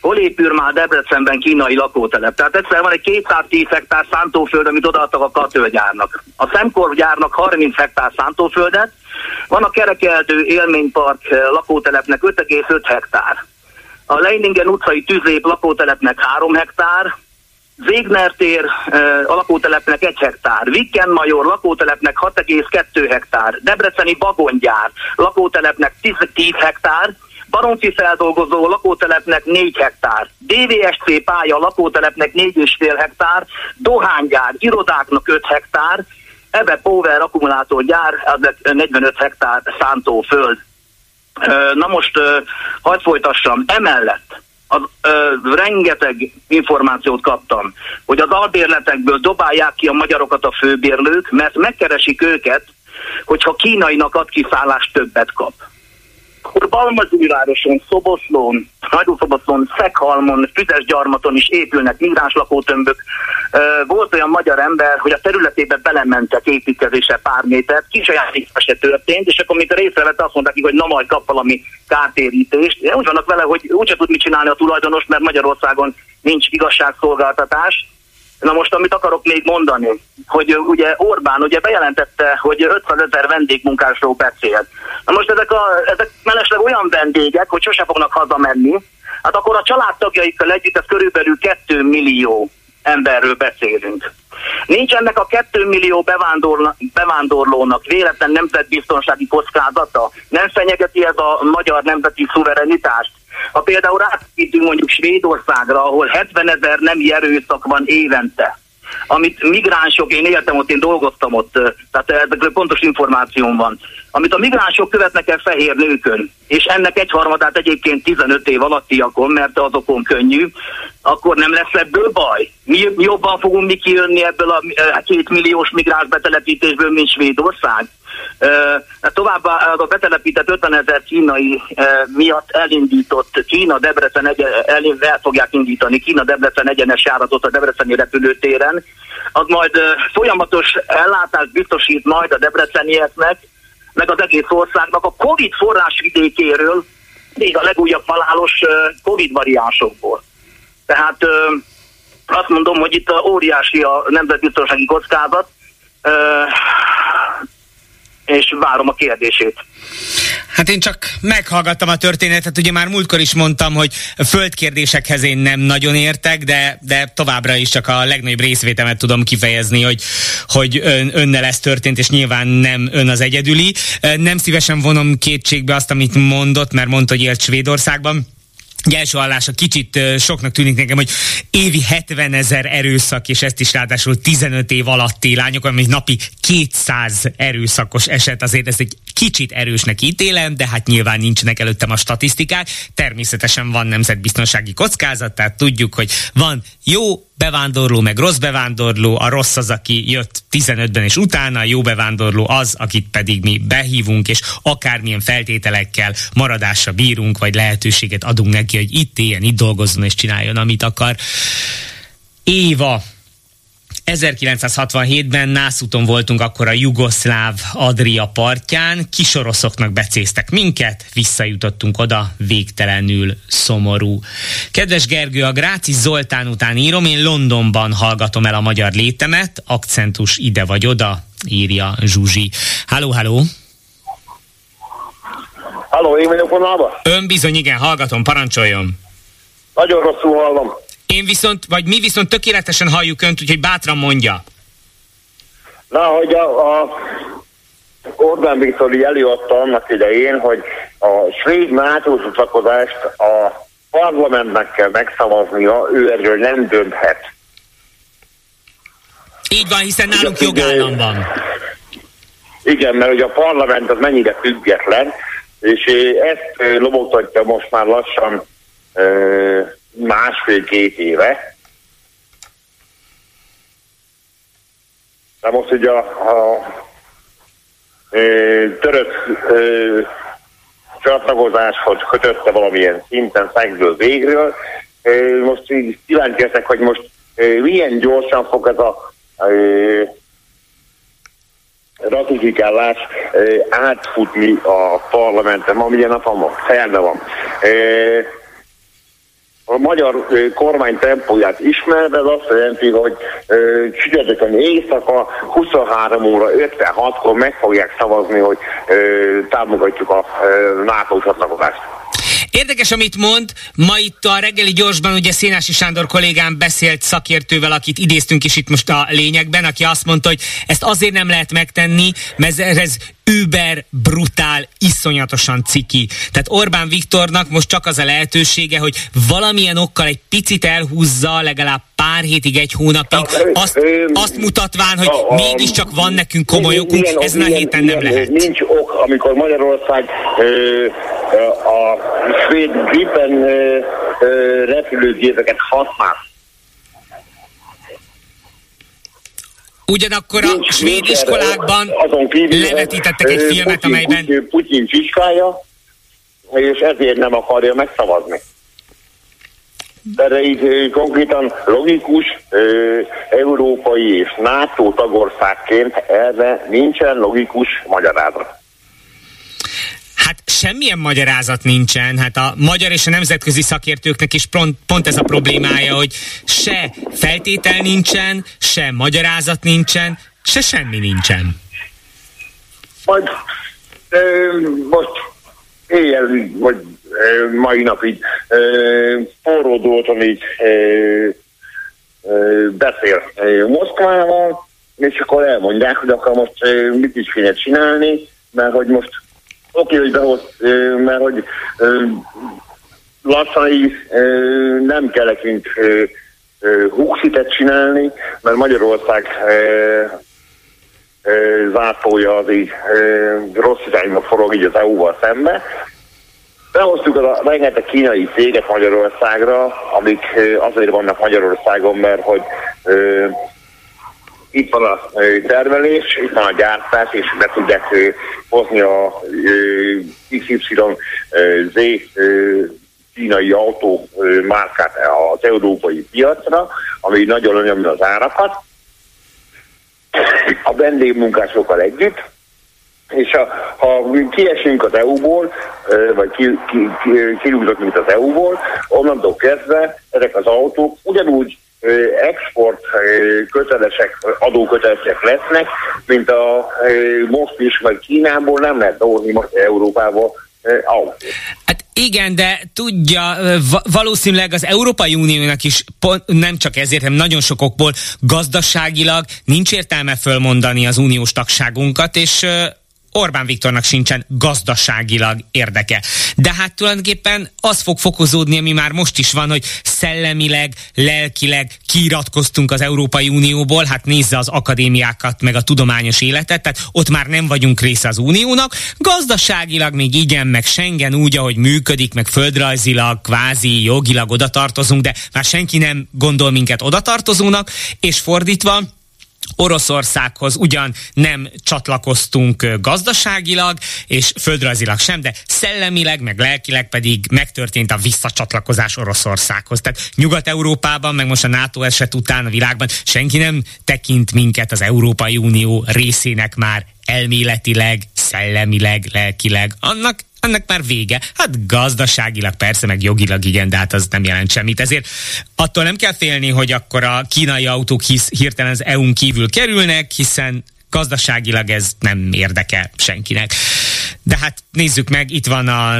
hol épül már Debrecenben kínai lakótelep. Tehát egyszer van egy kétszáztíz hektár szántóföld, amit odaadtak a katőgyárnak. A Szemkorgyárnak harminc hektár szántóföldet, van a Kerekeltő élménypark lakótelepnek öt egész öt hektár. A Leiningen utcai tűzép lakótelepnek három hektár, Zégner tér a lakótelepnek egy hektár, Vickenmajor lakótelepnek hat egész két hektár, Debreceni Bagongyár lakótelepnek tíz hektár, Baromfi feldolgozó lakótelepnek négy hektár, dé vé es cé pálya lakótelepnek négy egész öt hektár, Dohánygyár irodáknak öt hektár, Ebbe Power akkumulátorgyár, ezek negyvenöt hektár szántóföld. Na most hadd folytassam, emellett Az, ö, rengeteg információt kaptam, hogy az albérletekből dobálják ki a magyarokat a főbérlők, mert megkeresik őket, hogyha kínainak ad kiszállás többet kap. Akkor Balmazújvároson, Szoboszlón, Hajdúszoboszlón, Szeghalmon, Füzesgyarmaton is épülnek migráns lakótömbök. Ö, volt olyan magyar ember, hogy a területébe belementek építkezésre pár métert, kisajátítás se történt, és akkor mint részre vett, azt mondták, hogy na majd kap valami kártérítést. De úgy vannak vele, hogy úgyse tud mit csinálni a tulajdonos, mert Magyarországon nincs igazságszolgáltatás. Na most, amit akarok még mondani, hogy ugye Orbán ugye bejelentette, hogy ötven ezer vendégmunkásról beszélt. Na most ezek, a, ezek mellesleg olyan vendégek, hogy sose fognak hazamenni, hát akkor a családtagjaikkal együtt ez körülbelül két millió emberről beszélünk. Nincs ennek a két millió bevándorlónak véletlen nemzetbiztonsági kockázata? Nem fenyegeti ez a magyar nemzeti szuverenitást? Ha például rátekintünk mondjuk Svédországra, ahol hetven ezer nemi erőszak van évente, amit migránsok, én éltem ott, én dolgoztam ott, tehát ezekről pontos információm van, amit a migránsok követnek el fehér nőkön, és ennek egyharmadát egyébként tizenöt év alattiakon, mert azokon könnyű, akkor nem lesz ebből baj. Mi jobban fogunk mi kijönni ebből a kétmilliós migráns betelepítésből, mint Svédország. Uh, továbbá a betelepített ötven ezer kínai uh, miatt elindított Kína-Debrecen el, el fogják indítani Kína-Debrecen egyenes járatot a debreceni repülőtéren, az majd uh, folyamatos ellátást biztosít majd a debrecenieknek, meg az egész országnak a Covid forrásvidékéről, még a legújabb halálos uh, Covid variánsokból. Tehát uh, azt mondom, hogy itt óriási a nemzetbiztonsági kockázat, uh, és várom a kérdését. Hát én csak meghallgattam a történetet, ugye már múltkor is mondtam, hogy földkérdésekhez én nem nagyon értek, de, de továbbra is csak a legnagyobb részvétemet tudom kifejezni, hogy, hogy ön, önnel ez történt, és nyilván nem ön az egyedüli. Nem szívesen vonom kétségbe azt, amit mondott, mert mondta, hogy élt Svédországban. Egy első hallása kicsit soknak tűnik nekem, hogy évi hetvenezer erőszak, és ezt is ráadásul tizenöt év alatti lányok, ami napi kétszáz erőszakos eset, azért ez egy kicsit erősnek ítélem, de hát nyilván nincsenek előttem a statisztikák. Természetesen van nemzetbiztonsági kockázat, tehát tudjuk, hogy van jó bevándorló, meg rossz bevándorló, a rossz az, aki jött tizenötben és utána, a jó bevándorló az, akit pedig mi behívunk, és akármilyen feltételekkel maradásra bírunk, vagy lehetőséget adunk neki, hogy itt éljen, itt dolgozzon és csináljon, amit akar. Éva, ezerkilencszázhatvanhétben Nászúton voltunk akkor a jugoszláv Adria partján, kisoroszoknak becéztek minket, visszajutottunk oda, végtelenül szomorú. Kedves Gergő, a Gráci Zoltán után írom, én Londonban hallgatom el a magyar létemet, akcentus ide vagy oda, írja Zsuzsi. Halló, halló! Halló, én vagyok vonalban? Ön bizony, igen, hallgatom, parancsoljon! Nagyon rosszul hallom. Én viszont, vagy mi viszont tökéletesen halljuk önt, úgyhogy bátran mondja. Na, hogy a, a Orbán Viktor előadta annak idején, hogy a svéd NATO csatlakozást a parlamentnek kell megszavaznia, ő erről nem dönthet. Így van, hiszen nálunk ugye, jogállam van. Igen, mert ugye a parlament az mennyire független, és ezt lobogtatja most már lassan e- másfél-két éve. De most ugye a, a, a török csatlakozáshoz kötötte valamilyen szinten szegről végről. Most így kíváncsiak, hogy most milyen gyorsan fog ez a, a, a ratifikálás átfutni a parlamenten. Ma milyen nap van? Szerdán van. A magyar kormány tempóját ismerve, az azt jelenti, hogy csütörtökön éjszaka huszonhárom óra ötvenhatkor meg fogják szavazni, hogy ö, támogatjuk a NATO csatlakozást. Érdekes, amit mond. Ma itt a reggeli gyorsban ugye Szénási Sándor kollégám beszélt szakértővel, akit idéztünk is itt most a lényegben, aki azt mondta, hogy ezt azért nem lehet megtenni, mert ez über brutál, iszonyatosan ciki. Tehát Orbán Viktornak most csak az a lehetősége, hogy valamilyen okkal egy picit elhúzza legalább pár hétig, egy hónapig, azt, azt mutatván, hogy mégiscsak van nekünk komoly okunk, ezen a héten nem lehet. Nincs ok, amikor Magyarország a svéd Gripen repülőgépeket használ. Ugyanakkor a svéd iskolákban levetítettek egy filmet, amelyben Putyin csiskája, és ezért nem akarja megszavazni. De így konkrétan logikus európai és NATO tagországként erre nincsen logikus magyarázat. Hát semmilyen magyarázat nincsen. Hát a magyar és a nemzetközi szakértőknek is pont, pont ez a problémája, hogy se feltétel nincsen, se magyarázat nincsen, se semmi nincsen. Majd ö, most éjjel, vagy ö, mai napig forródultam így ö, ö, beszél ö, Moszkvával, és akkor elmondják, hogy akkor most ö, mit is kéne csinálni, mert hogy most oké, hogy behoz, mert hogy lassan így nem kell nekünk huxitet csinálni, mert Magyarország zászlója az így rossz irányba forog így az é u-val szembe. Behoztuk az a rengeteg kínai céget Magyarországra, amik azért vannak Magyarországon, mert hogy itt van a termelés, itt van a gyártás, és be tudják hozni a iksz ipszilon zé kínai autó márkát az európai piacra, ami nagyon lenyomja az árakat, a vendégmunkásokkal együtt, és ha, ha kiesünk az é u-ból, vagy kirúgzunk, mint az é u-ból, onnantól kezdve ezek az autók ugyanúgy export kötelesek, adókötelesek lesznek, mint a most is, vagy Kínából nem lehet dolgozni most Európába autót. Hát igen, de tudja, valószínűleg az Európai Uniónak is pont, nem csak ezért, hanem nagyon sok okból gazdaságilag nincs értelme fölmondani az uniós tagságunkat, és Orbán Viktornak sincsen gazdaságilag érdeke. De hát tulajdonképpen az fog fokozódni, ami már most is van, hogy szellemileg, lelkileg kiiratkoztunk az Európai Unióból, hát nézze az akadémiákat, meg a tudományos életet, tehát ott már nem vagyunk része az Uniónak. Gazdaságilag még igen, meg Schengen úgy, ahogy működik, meg földrajzilag, kvázi jogilag oda tartozunk, de már senki nem gondol minket oda tartozónak, és fordítva, Oroszországhoz ugyan nem csatlakoztunk gazdaságilag, és földrajzilag sem, de szellemileg, meg lelkileg pedig megtörtént a visszacsatlakozás Oroszországhoz. Tehát Nyugat-Európában, meg most a NATO eset után a világban senki nem tekint minket az Európai Unió részének már elméletileg, szellemileg, lelkileg. Annak, annak már vége. Hát gazdaságilag persze, meg jogilag igen, de hát az nem jelent semmit. Ezért attól nem kell félni, hogy akkor a kínai autók hisz, hirtelen az é u-n kívül kerülnek, hiszen gazdaságilag ez nem érdekel senkinek. De hát nézzük meg, itt van a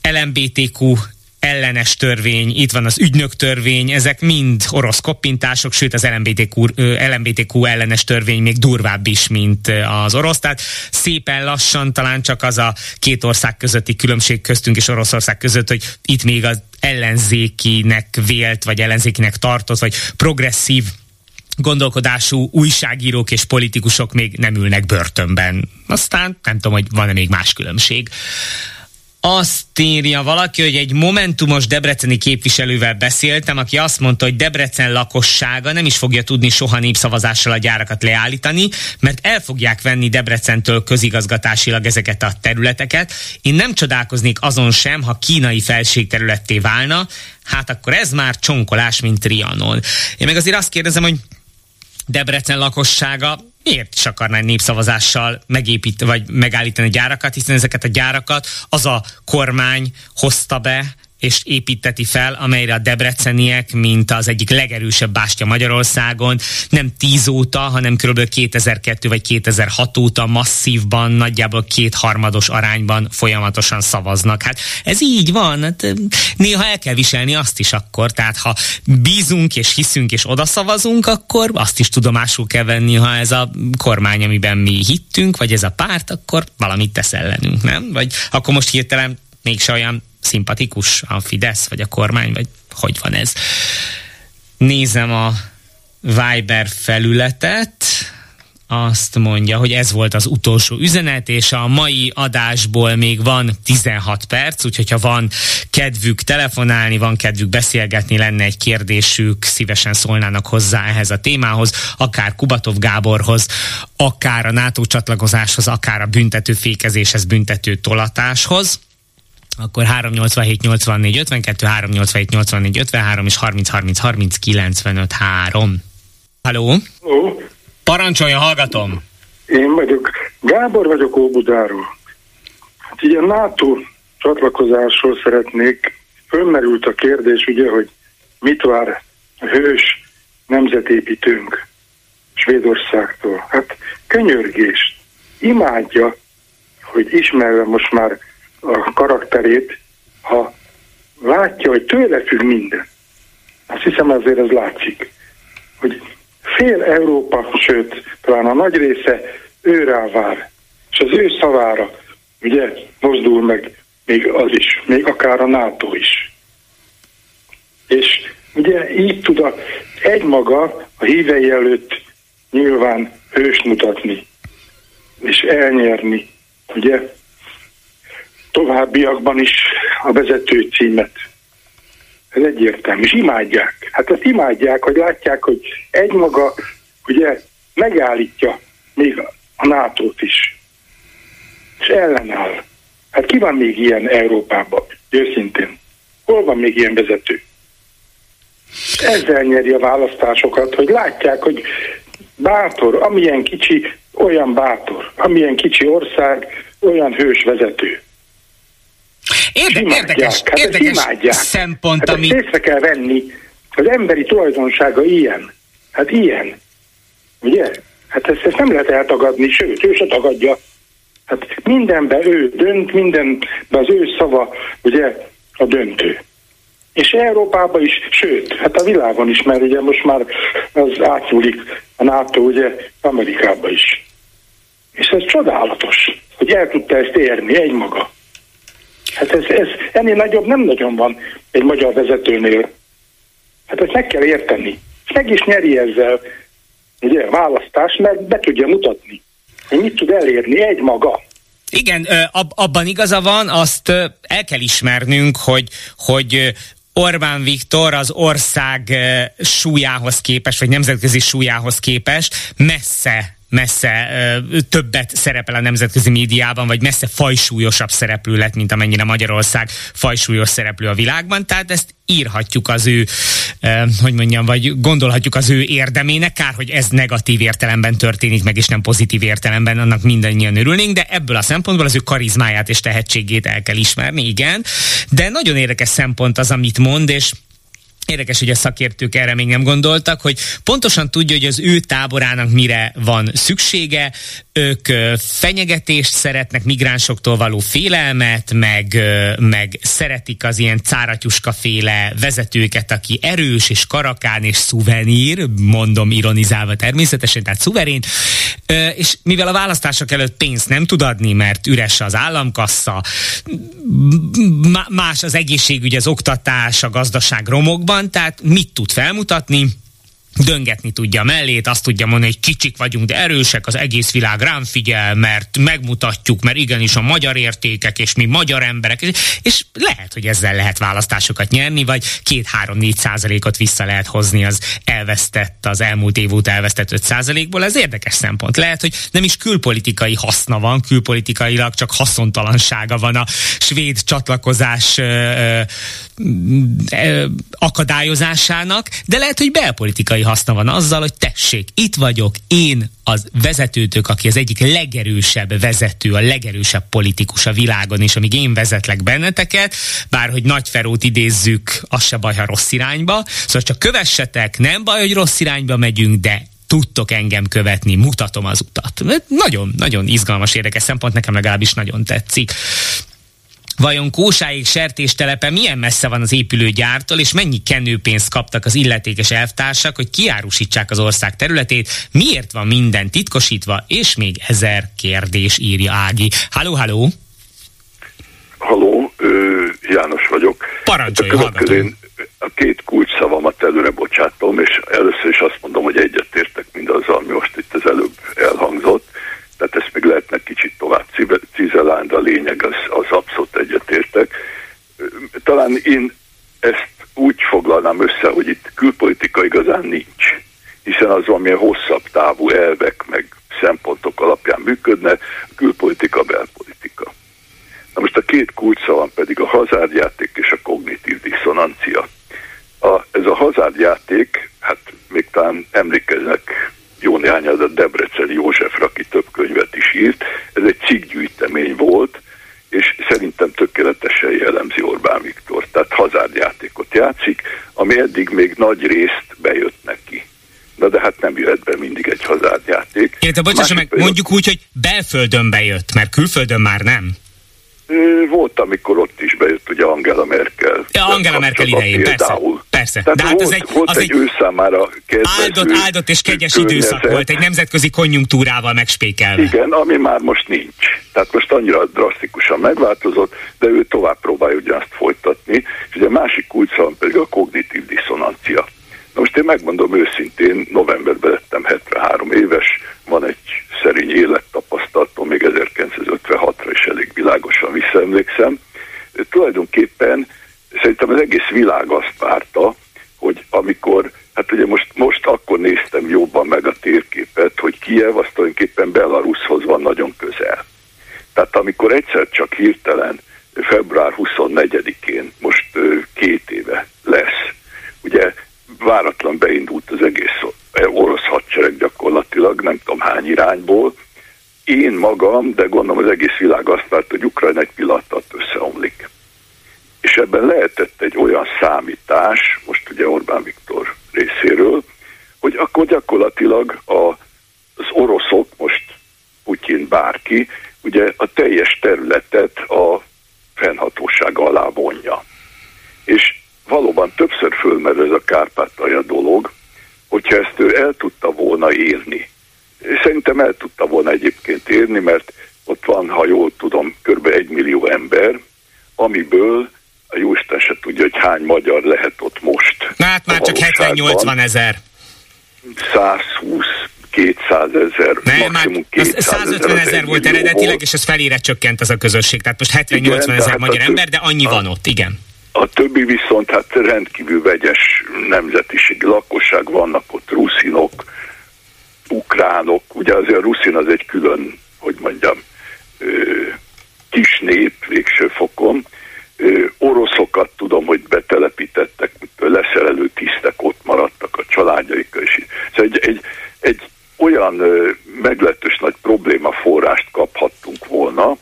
el em bé té kú ellenes törvény, itt van az ügynök törvény, ezek mind orosz koppintások, sőt az el em bé té kú, el em bé té kú ellenes törvény még durvább is, mint az orosz, tehát szépen lassan talán csak az a két ország közötti különbség köztünk és Oroszország között, hogy itt még az ellenzékinek vélt, vagy ellenzékinek tartott, vagy progresszív gondolkodású újságírók és politikusok még nem ülnek börtönben. Aztán nem tudom, hogy van-e még más különbség. Azt írja valaki, hogy egy momentumos debreceni képviselővel beszéltem, aki azt mondta, hogy Debrecen lakossága nem is fogja tudni soha népszavazással a gyárakat leállítani, mert el fogják venni Debrecentől közigazgatásilag ezeket a területeket. Én nem csodálkoznék azon sem, ha kínai felségterületté válna, hát akkor ez már csonkolás, mint Trianon. Én meg azért azt kérdezem, hogy Debrecen lakossága miért is akarná népszavazással megépíteni, vagy megállítani a gyárakat, hiszen ezeket a gyárakat az a kormány hozta be, és építeti fel, amelyre a debreceniek, mint az egyik legerősebb bástya Magyarországon, nem tíz óta, hanem körülbelül kétezer-kettő vagy kétezer-hat óta masszívban, nagyjából kétharmados arányban folyamatosan szavaznak. Hát ez így van, hát néha el kell viselni azt is akkor, tehát ha bízunk és hiszünk és odaszavazunk, akkor azt is tudomásul kell venni, ha ez a kormány, amiben mi hittünk, vagy ez a párt, akkor valamit tesz ellenünk, nem? Vagy akkor most hirtelen mégse olyan szimpatikus a Fidesz, vagy a kormány, vagy hogy van ez. Nézem a Viber felületet, azt mondja, hogy ez volt az utolsó üzenet, és a mai adásból még van tizenhat perc, úgyhogy ha van kedvük telefonálni, van kedvük beszélgetni, lenne egy kérdésük, szívesen szólnának hozzá ehhez a témához, akár Kubatov Gáborhoz, akár a NATO csatlakozáshoz, akár a büntető fékezéshez, büntető tolatáshoz. Akkor három nyolcvanhét nyolcvannégy ötvenkettő, három nyolcvanhét nyolcvannégy ötvenhárom és harminc harminc harminc kilencvenöt három. Halló? Halló? Parancsoljon, hallgatom! Én vagyok. Gábor vagyok Óbudáról. Hát így a NATO csatlakozásról szeretnék. Fölmerült a kérdés, ugye, hogy mit vár a hős nemzetépítőnk Svédországtól. Hát könyörgést. Imádja, hogy ismerve most már a karakterét, ha látja, hogy tőle függ minden. Azt hiszem, azért ez látszik, hogy fél Európa, sőt, talán a nagy része ő rávár, és az ő szavára ugye mozdul meg még az is, még akár a NATO is. És ugye így tud a, egymaga a hívei előtt nyilván hős mutatni, és elnyerni, ugye, továbbiakban is a vezető címet. Ez egyértelmű. És imádják. Hát ezt imádják, hogy látják, hogy egymaga ugye megállítja még a nátót is. És ellenáll. Hát ki van még ilyen Európában? Őszintén. Hol van még ilyen vezető? Ezzel nyeri a választásokat, hogy látják, hogy bátor, amilyen kicsi, olyan bátor. Amilyen kicsi ország, olyan hős vezető. Érde, érdekes, hát érdekes szempont, hát amit... észre kell venni, Az emberi tulajdonsága ilyen. Hát ilyen. Ugye? Hát ezt, ezt nem lehet eltagadni, sőt, ő se tagadja. Hát mindenben ő dönt, mindenben az ő szava, ugye, a döntő. És Európában is, sőt, hát a világon is, mert ugye most már az átszúlik a NATO, ugye, Amerikában is. És ez csodálatos, hogy el tudta ezt érni egymaga. Hát ez, ez ennél nagyobb nem nagyon van egy magyar vezetőnél. Hát ezt meg kell érteni. Meg is nyeri ezzel, ugye, választás, mert be tudja mutatni, hogy mit tud elérni egymaga. Igen, abban igaza van, azt el kell ismernünk, hogy, hogy Orbán Viktor az ország súlyához képest, vagy nemzetközi súlyához képest messze, messze többet szerepel a nemzetközi médiában, vagy messze fajsúlyosabb szereplő lett, mint amennyire Magyarország fajsúlyos szereplő a világban, tehát ezt írhatjuk az ő, hogy mondjam, vagy gondolhatjuk az ő érdemének, kár, hogy ez negatív értelemben történik meg, és nem pozitív értelemben, annak mindannyian örülnénk, de ebből a szempontból az ő karizmáját és tehetségét el kell ismerni, igen, de nagyon érdekes szempont az, amit mond, és érdekes, hogy a szakértők erre még nem gondoltak, hogy pontosan tudja, hogy az ő táborának mire van szüksége, ők fenyegetést szeretnek, migránsoktól való félelmet, meg, meg szeretik az ilyen cáratyuskaféle vezetőket, aki erős és karakán és szuvenír, mondom ironizálva természetesen, tehát szuverén, és mivel a választások előtt pénzt nem tud adni, mert üres az államkassa, más az egészségügy, az oktatás, a gazdaság romokban, tehát mit tud felmutatni? Döngetni tudja mellét, azt tudja mondani, hogy kicsik vagyunk, de erősek, az egész világ rám figyel, mert megmutatjuk, mert igenis a magyar értékek, és mi magyar emberek, és, és lehet, hogy ezzel lehet választásokat nyerni, vagy két-három-négy százalékot vissza lehet hozni az elvesztett, az elmúlt év óta elvesztett öt százalékból, ez érdekes szempont. Lehet, hogy nem is külpolitikai haszna van, külpolitikailag csak haszontalansága van a svéd csatlakozás ö, ö, ö, akadályozásának, de lehet, hogy belpolitikai haszna van azzal, hogy tessék, itt vagyok én, az vezetőtök, aki az egyik legerősebb vezető, a legerősebb politikus a világon, és amíg én vezetlek benneteket, bárhogy Nagyferót idézzük, az se baj, ha rossz irányba, szóval csak kövessetek, nem baj, hogy rossz irányba megyünk, de tudtok engem követni, mutatom az utat. Nagyon-nagyon izgalmas, érdekes szempont, nekem legalábbis nagyon tetszik. Vajon Kósáig sertéstelepe milyen messze van az épülőgyártól, és mennyi kenőpénzt kaptak az illetékes elvtársak, hogy kiárusítsák az ország területét? Miért van minden titkosítva? És még ezer kérdés, írja Ági. Halló, halló! Halló, János vagyok. Parancsolj, hallgatom. A két kulcsszavamat előre bocsátom, és először is azt mondom, hogy egyetértek mindazzal, ami most itt az előbb elhangzott. Tehát ezt még lehetne kicsit tovább cizelálni, de a lényeg az, az abszolút egyetértek. Talán én ezt úgy foglalnám össze, hogy itt külpolitika igazán nincs, hiszen az valamilyen hosszabb távú elvek meg szempontok alapján működne, a külpolitika, a belpolitika. Na most a két kulcsszavam pedig a hazárdjáték és a kognitív diszonancia. A, ez a hazárdjáték, hát még talán emlékeznek jó néhány az a Debreceni Józsefra, aki több könyvet is írt. Ez egy cikkgyűjtemény volt, és szerintem tökéletesen jellemzi Orbán Viktor. Tehát hazárdjátékot játszik, ami eddig még nagy részt bejött neki. Na de hát nem jöhet be mindig egy hazárdjáték. Én, de bocsásson meg, mondjuk úgy, hogy belföldön bejött, mert külföldön már nem. Volt, amikor ott is bejött, ugye Angela Merkel. Ja, Angela Merkel idején, persze. persze. De hát volt, az egy, volt az egy ő számára áldott, áldott és kegyes környezet. Időszak volt, egy nemzetközi konjunktúrával megspékelve. Igen, ami már most nincs. Tehát most annyira drasztikusan megváltozott, de ő tovább próbálja ugyanazt folytatni. És ugye a másik kulcsszavam pedig a kognitív diszonancia. Na most én megmondom őszintén, novemberben lettem hetvenhárom éves, van egy szerény élettapasztalatom, még ezerkilencszázötvenhatra is elég világosan visszaemlékszem. Tulajdonképpen szerintem az egész világ azt várta, hogy amikor, hát ugye most, most akkor néztem jobban meg a térképet, hogy Kijev az tulajdonképpen Belarushoz van nagyon közel. Tehát amikor egyszer csak hirtelen február huszonnegyedikén, most két éve lesz, ugye váratlan beindult az egész orosz hadsereg gyakorlatilag, nem tudom hány irányból. Én magam, de gondolom az egész világ azt várt, hogy Ukrajna egy pillanat alatt összeomlik. És és ebben lehetett egy olyan számítás, most ugye Orbán Viktor részéről, hogy akkor gyakorlatilag a, az oroszok, most Putyin bárki, ugye a teljes területet a fennhatóság alá vonja. És valóban többször fölmerül ez a Kárpátalja dolog, hogyha ezt ő el tudta volna írni. Szerintem el tudta volna egyébként írni, mert ott van, ha jól tudom, kb. egy millió ember, amiből a jóisten se tudja, hogy hány magyar lehet ott most. Na hát már csak hetven-nyolcvan ezer. százhúsz-kétszáz ezer, ne, maximum kétszáz ezer volt eredetileg, volt. És ez felére csökkent az a közösség. Tehát most hetven-nyolcvan ezer magyar hát ember, de annyi a, van ott, igen. A többi viszont hát rendkívül vegyes nemzetiségi lakosság, vannak ott ruszinok, ukránok, ugye azért a ruszin az egy külön, hogy mondjam, kis nép végső fokon. Oroszokat tudom, hogy betelepítettek, leszerelő tisztek ott maradtak a családjaik. Szóval egy, egy, egy olyan meglehetős nagy probléma forrást kaphattunk volna,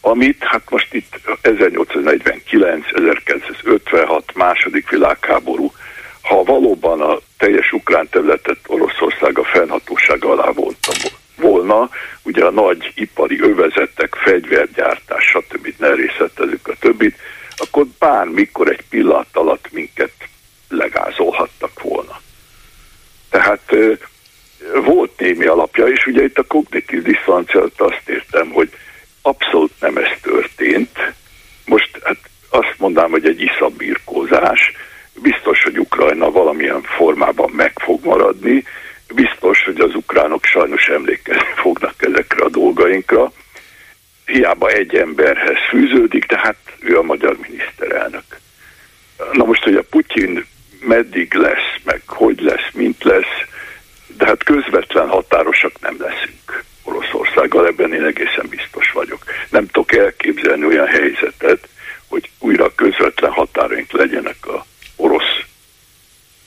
amit hát most itt ezernyolcszáznegyvenkilenc, ezerkilencszázötvenhat, második világháború, ha valóban a teljes ukrán területet Oroszország a fennhatóság alá vonta volna, ugye a nagy ipari övezetek, fegyvergyártás, stb. Ne részletezzük a többit, akkor bármikor egy pillanat alatt minket legázolhattak volna. Tehát volt némi alapja, és ugye itt a kognitív diszonanciát azt értem, hogy abszolút nem ez történt. Most hát azt mondanám, hogy egy iszabbirkózás. Biztos, hogy Ukrajna valamilyen formában meg fog maradni, biztos, hogy az ukránok sajnos emlékezni fognak ezekre a dolgainkra. Hiába egy emberhez fűződik, de hát ő a magyar miniszterelnök. Na most, hogy a Putyin meddig lesz, meg hogy lesz, mint lesz, de hát közvetlen határosak nem leszünk Oroszországgal, ebben én egészen biztos vagyok. Nem tudok elképzelni olyan helyzetet, hogy újra közvetlen határaink legyenek a orosz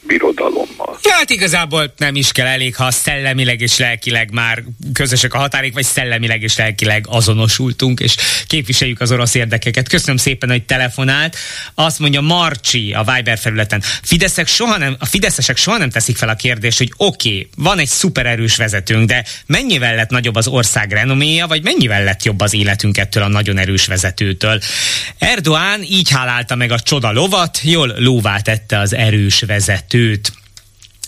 birodalommal. Ja, hát igazából nem is kell, elég, ha szellemileg és lelkileg már közösek a határaink, vagy szellemileg és lelkileg azonosultunk, és képviseljük az orosz érdekeket. Köszönöm szépen, hogy telefonált. Azt mondja Marcsi a Viber felületen. Fideszek soha nem, a fideszesek soha nem teszik fel a kérdést, hogy oké, okay, van egy szupererős vezetőnk, de mennyivel lett nagyobb az ország renoméja, vagy mennyivel lett jobb az életünk ettől a nagyon erős vezetőtől. Erdoğan így hálálta meg a csoda lovat, jól lóvá tette az erős vezető. Őt.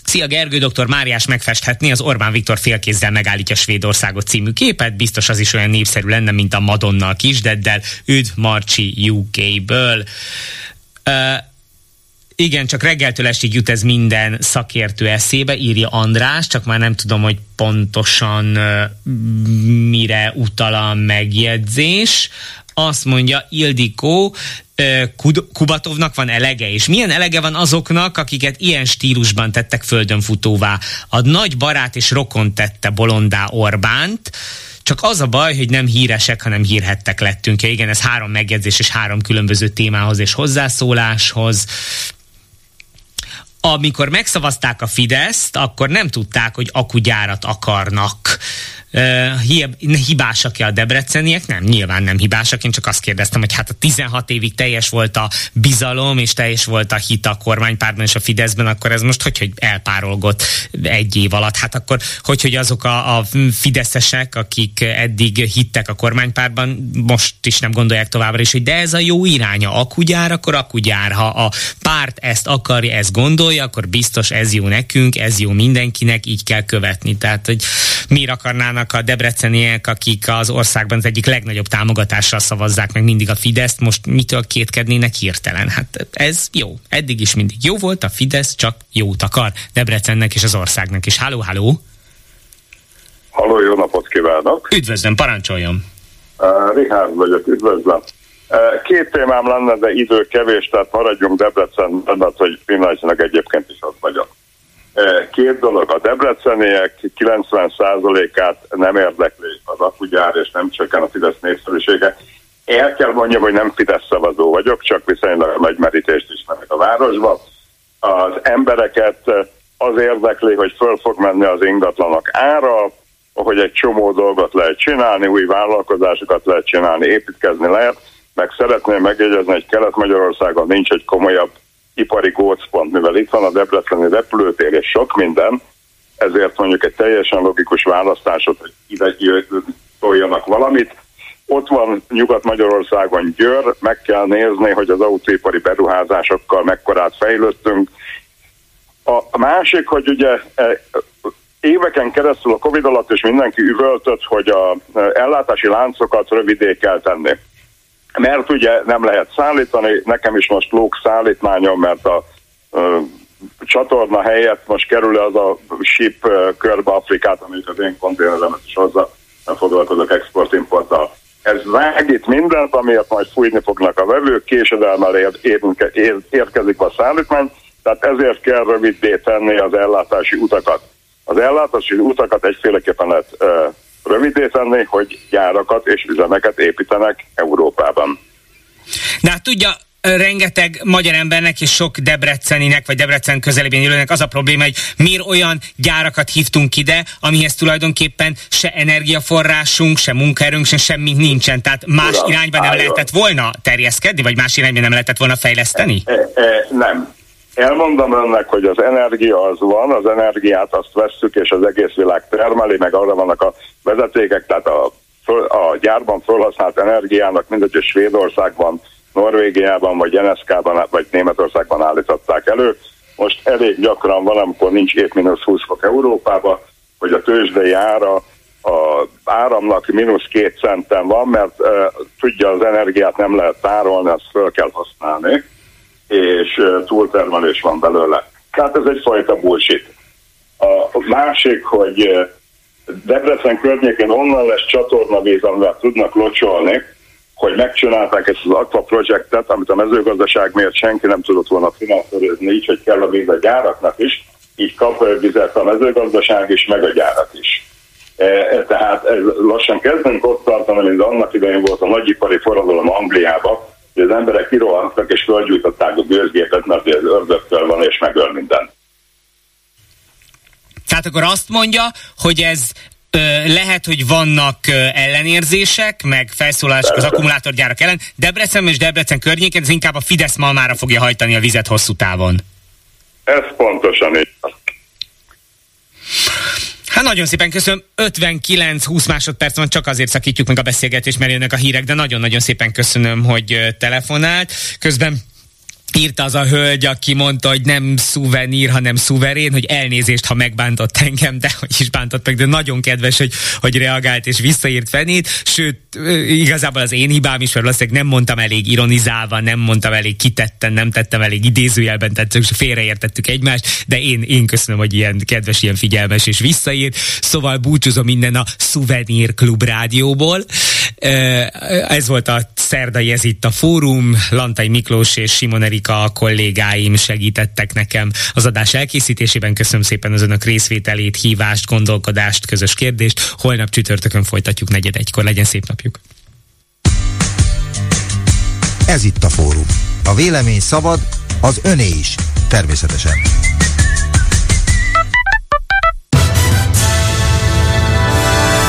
Szia Gergő, doktor Máriás megfesthetné az Orbán Viktor félkézzel megállítja Svédországot című képet, biztos az is olyan népszerű lenne, mint a Madonna a kisdeddel. Üdv Marcsi u ká-ből. Uh, igen, csak reggeltől estig jut ez minden szakértő eszébe, írja András, csak már nem tudom, hogy pontosan uh, mire utal a megjegyzés. Azt mondja Ildikó, Kubatovnak van elege, és milyen elege van azoknak, akiket ilyen stílusban tettek földönfutóvá. A nagy barát és rokon tette bolondá Orbánt, csak az a baj, hogy nem híresek, hanem hírhettek lettünk. Ja, igen, ez három megjegyzés és három különböző témához és hozzászóláshoz. Amikor megszavazták a Fideszt, akkor nem tudták, hogy akugyárat akarnak. Uh, hibásak-e a debreceniek? Nem, nyilván nem hibásak, én csak azt kérdeztem, hogy hát a tizenhat évig teljes volt a bizalom, és teljes volt a hit a kormánypártban és a Fideszben, akkor ez most hogy, hogy elpárolgott egy év alatt? Hát akkor hogy, hogy azok a, a fideszesek, akik eddig hittek a kormánypártban, most is nem gondolják továbbra is, hogy de ez a jó iránya, akugyár, akkor akugyár. Ha a párt ezt akarja, ezt gondolja, akkor biztos ez jó nekünk, ez jó mindenkinek, így kell követni. Tehát, hogy miért akarnának a debreceniek, akik az országban az egyik legnagyobb támogatással szavazzák meg mindig a Fideszt, most mitől kétkednének hirtelen? Hát ez jó. Eddig is mindig jó volt, a Fidesz csak jót akar Debrecennek és az országnak is. Halló, halló! Halló, jó napot kívánok! Üdvözlöm, parancsoljon! Uh, Richard vagyok, üdvözlöm! Uh, két témám lenne, de idő kevés, tehát maradjunk Debrecenben, mert hogy pillanatnyilag egyébként is ott vagyok. Két dolog, a debreceniek kilencven százalékát nem érdekli az akugyár, és nem csökken a Fidesz népszerűsége. El kell mondjam, hogy nem Fidesz szavazó vagyok, csak viszonylag a nagy merítést ismerek a városba. Az embereket az érdekli, hogy föl fog menni az ingatlanok ára, hogy egy csomó dolgot lehet csinálni, új vállalkozásokat lehet csinálni, építkezni lehet, meg szeretném megjegyezni, hogy Kelet-Magyarországon nincs egy komolyabb ipari gócpont, mivel itt van a debreceni repülőtér és sok minden, ezért mondjuk egy teljesen logikus választásot, hogy ide toljanak valamit. Ott van Nyugat-Magyarországon Győr, meg kell nézni, hogy az autóipari beruházásokkal mekkorát fejlődtünk. A másik, hogy ugye éveken keresztül a Covid alatt is mindenki üvöltött, hogy az ellátási láncokat rövidé kell tenni. Mert ugye nem lehet szállítani, nekem is most lóg szállítmányom, mert a ö, csatorna helyett most kerül az a ship ö, körbe Afrikát, amit az én konténeremet is hozzá, nem foglalkozok export-importtal. Ez vágít mindent, amiért majd fújni fognak a vevők, késedelmel ér- ér- ér- érkezik a szállítmány, tehát ezért kell röviddé tenni az ellátási utakat. Az ellátási utakat egyféleképpen lehet ö, rövidíteni, hogy gyárakat és üzemeket építenek Európában. De hát tudja, rengeteg magyar embernek és sok debreceninek, vagy Debrecen közelében élőnek az a probléma, hogy miért olyan gyárakat hívtunk ide, amihez tulajdonképpen se energiaforrásunk, se munkaerőnk, se semmi nincsen. Tehát más Uram, irányban álljon. Nem lehetett volna terjeszkedni, vagy más irányban nem lehetett volna fejleszteni? E, e, nem. Elmondom önnek, hogy az energia az van, az energiát azt vesszük, és az egész világ termeli, meg arra vannak a vezetékek, tehát a, a gyárban felhasznált energiának mindegy, hogy Svédországban, Norvégiában, vagy N S K-ban, vagy Németországban állították elő. Most elég gyakran valamikor nincs épp mínusz húsz fok Európában, hogy a tőzsdei ára a áramnak mínusz két centen van, mert e, tudja, az energiát nem lehet tárolni, azt föl kell használni, és túltermelés van belőle. Tehát ez egyfajta bullshit. A másik, hogy Debrecen környékén onnan lesz csatornavíz, amivel tudnak locsolni, hogy megcsinálták ezt az Aqua Projectet, amit a mezőgazdaság miatt senki nem tudott volna finanszírozni, így, hogy kell a víz a gyáraknak is, így kap vizet a mezőgazdaság is, meg a gyárak is. Tehát lassan kezdünk ott tartani, mint annak idején volt a nagyipari forradalom Angliában, hogy az emberek kirohantak és fölgyújtották a gőzgépet, mert az ördögtől van és megöl mindent. Tehát akkor azt mondja, hogy ez ö, lehet, hogy vannak ö, ellenérzések, meg felszólalások az akkumulátorgyárak ellen. Debrecen és Debrecen környéken ez inkább a Fidesz malmára fogja hajtani a vizet hosszú távon. Ez pontosan így. Hát nagyon szépen köszönöm, ötvenkilenc húsz másodperc van, csak azért szakítjuk meg a beszélgetést, mert jönnek a hírek, de nagyon-nagyon szépen köszönöm, hogy telefonált. Közben írta az a hölgy, aki mondta, hogy nem szuvenír, hanem szuverén, hogy elnézést, ha megbántott engem, de hogy is bántott meg, de nagyon kedves, hogy, hogy reagált és visszaírt Fenét, sőt, igazából az én hibám is, mert valószínűleg nem mondtam elég ironizálva, nem mondtam elég kitetten, nem tettem elég idézőjelben, tehát félreértettük egymást, de én, én köszönöm, hogy ilyen kedves, ilyen figyelmes és visszaírt, szóval búcsúzom minden a Szuvenír Klub rádióból. Ez volt a szerdai, ez itt a fórum, Lantai Miklós és Simon Erika kollégáim segítettek nekem az adás elkészítésében. Köszönöm szépen az önök részvételét, hívást, gondolkodást, közös kérdést. Holnap csütörtökön folytatjuk negyed egykor. Legyen szép napjuk! Ez itt a fórum. A vélemény szabad, az öné is. Természetesen.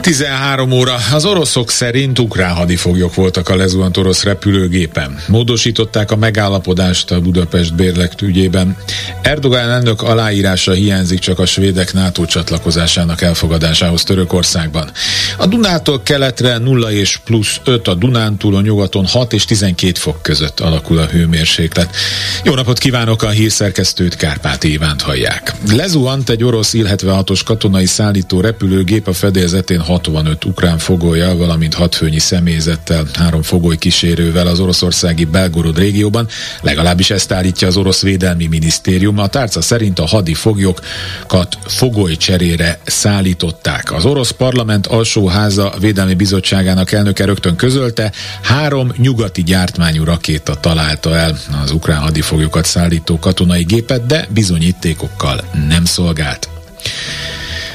tizenhárom óra. Az oroszok szerint ukrán hadifoglyok voltak a lezuhant orosz repülőgépen. Módosították a megállapodást a Budapest bérlek ügyében. Erdogan elnök aláírása hiányzik csak a svédek NATO csatlakozásának elfogadásához Törökországban. A Dunától keletre nulla és plusz öt, a Dunántúlon nyugaton hat és tizenkét fok között alakul a hőmérséklet. Jó napot kívánok, a hírszerkesztőt, Kárpáti Ivánt hallják. Lezuhant egy orosz I-hetvenhatos katonai szállító repülőgép, a fedélzetén hatvanöt ukrán fogollyal, valamint hat főnyi személyzettel, három fogoly kísérővel az oroszországi Belgorod régióban, legalábbis ezt állítja az orosz védelmi minisztérium. A tárca szerint a hadifoglyokat fogoly cserére szállították. Az orosz parlament alsóháza védelmi bizottságának elnöke rögtön közölte, három nyugati gyártmányú rakéta találta el az ukrán hadifoglyokat szállító katonai gépet, de bizonyítékokkal nem szolgált.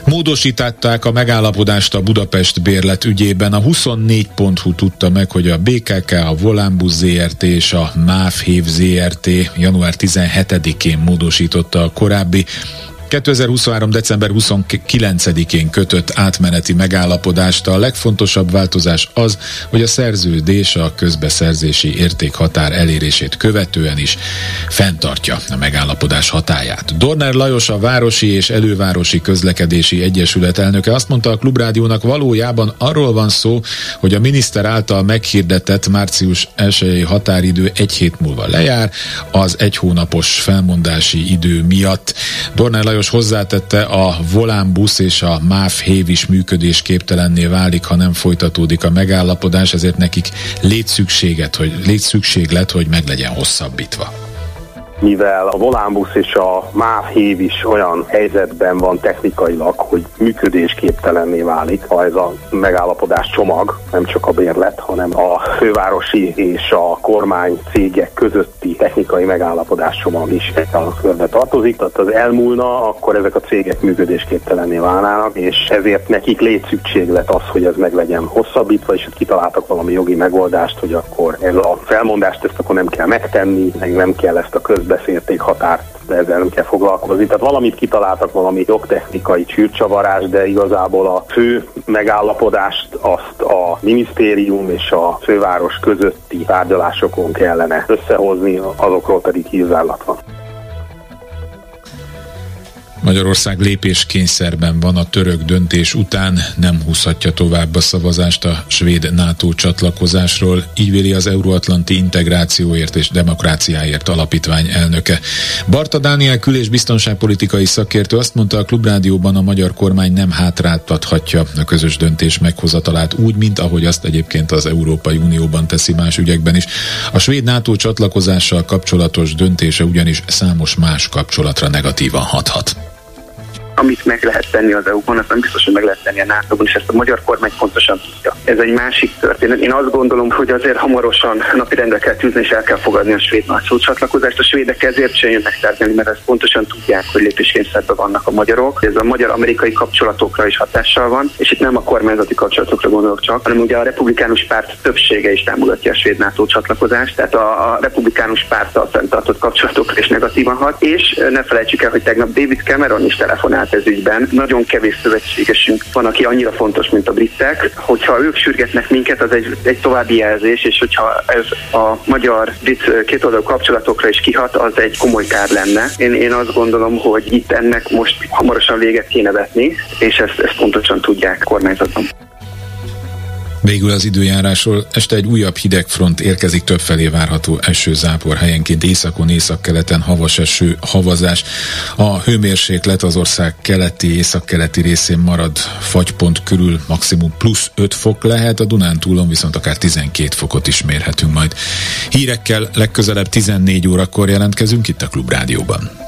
Módosították a megállapodást a Budapest bérlet ügyében. A huszonnégy pont hu tudta meg, hogy a bé ká ká, a Volánbusz zé er té és a MÁV Hév zé er té január tizenhetedikén módosította a korábbi kétezer-huszonhárom december huszonkilencedikén kötött átmeneti megállapodást a legfontosabb változás az, hogy a szerződés a közbeszerzési értékhatár elérését követően is fenntartja a megállapodás hatáját. Dorner Lajos, a Városi és Elővárosi Közlekedési Egyesület elnöke azt mondta a Klubrádiónak, valójában arról van szó, hogy a miniszter által meghirdetett március elsejei határidő egy hét múlva lejár, az egy hónapos felmondási idő miatt. Dorner Lajos hozzátette, a Volánbusz és a MÁV Hév is működésképtelenné válik, ha nem folytatódik a megállapodás, ezért nekik létszükséget, hogy létszükség lett, hogy meg legyen hosszabbítva. Mivel a Volánbusz és a MÁV Hév is olyan helyzetben van technikailag, hogy működésképtelenné válik, ha ez a megállapodás csomag, nem csak a bérlet, hanem a fővárosi és a kormány cégek közötti technikai megállapodás csomag is a körbe tartozik. Tehát az elmúlna, akkor ezek a cégek működésképtelenné válnának, és ezért nekik létszükség lett az, hogy ez meg legyen hosszabbítva, és itt kitaláltak valami jogi megoldást, hogy akkor ez a felmondást ezt akkor nem kell megtenni, meg nem kell ezt a köz beszélték határt, de ezzel nem kell foglalkozni. Tehát valamit kitaláltak, valami jogtechnikai csűrcsavarás, de igazából a fő megállapodást azt a minisztérium és a főváros közötti tárgyalásokon kellene összehozni, azokról pedig hírzállat van. Magyarország lépéskényszerben van a török döntés után, nem húzhatja tovább a szavazást a svéd NATO csatlakozásról, így véli az Euróatlanti Integrációért és Demokráciáért Alapítvány elnöke. Barta Dániel kül- és biztonságpolitikai szakértő azt mondta a Klubrádióban, a magyar kormány nem hátráltathatja a közös döntés meghozatalát úgy, mint ahogy azt egyébként az Európai Unióban teszi más ügyekben is. A svéd NATO csatlakozással kapcsolatos döntése ugyanis számos más kapcsolatra negatívan hathat. Amit meg lehet tenni az é u-ban, azt nem biztos, hogy meg lehet tenni a nátóban, és ezt a magyar kormány pontosan tudja. Ez egy másik történet. Én azt gondolom, hogy azért hamarosan napirendre kell tűzni, és el kell fogadni a svéd NATO csatlakozást. A svédek ezért sem jönnek tárgyalni, mert ezt pontosan tudják, hogy lépéskényszerben vannak a magyarok. Ez a magyar-amerikai kapcsolatokra is hatással van, és itt nem a kormányzati kapcsolatokra gondolok csak, hanem ugye a republikánus párt többsége is támogatja a svéd NATO csatlakozást, tehát a, a republikánus párttal fenntartott kapcsolatokra is negatívan hat, és ne felejtsük el, hogy tegnap David Cameron is telefonált ez ügyben. Nagyon kevés szövetségesünk van, aki annyira fontos, mint a britek. Hogyha ők sürgetnek minket, az egy, egy további jelzés, és hogyha ez a magyar-brit kétoldalú kapcsolatokra is kihat, az egy komoly kár lenne. Én, én azt gondolom, hogy itt ennek most hamarosan véget kéne vetni, és ezt, ezt pontosan tudják kormányzatban. Végül az időjárásról: este egy újabb hidegfront érkezik, többfelé várható eső, zápor, helyenként északon, északkeleten havas eső, havazás. A hőmérséklet az ország keleti, északkeleti részén marad, fagypont körül maximum plusz öt fok lehet, a Dunántúlon viszont akár tizenkét fokot is mérhetünk majd. Hírekkel legközelebb tizennégy órakor jelentkezünk itt a Klubrádióban.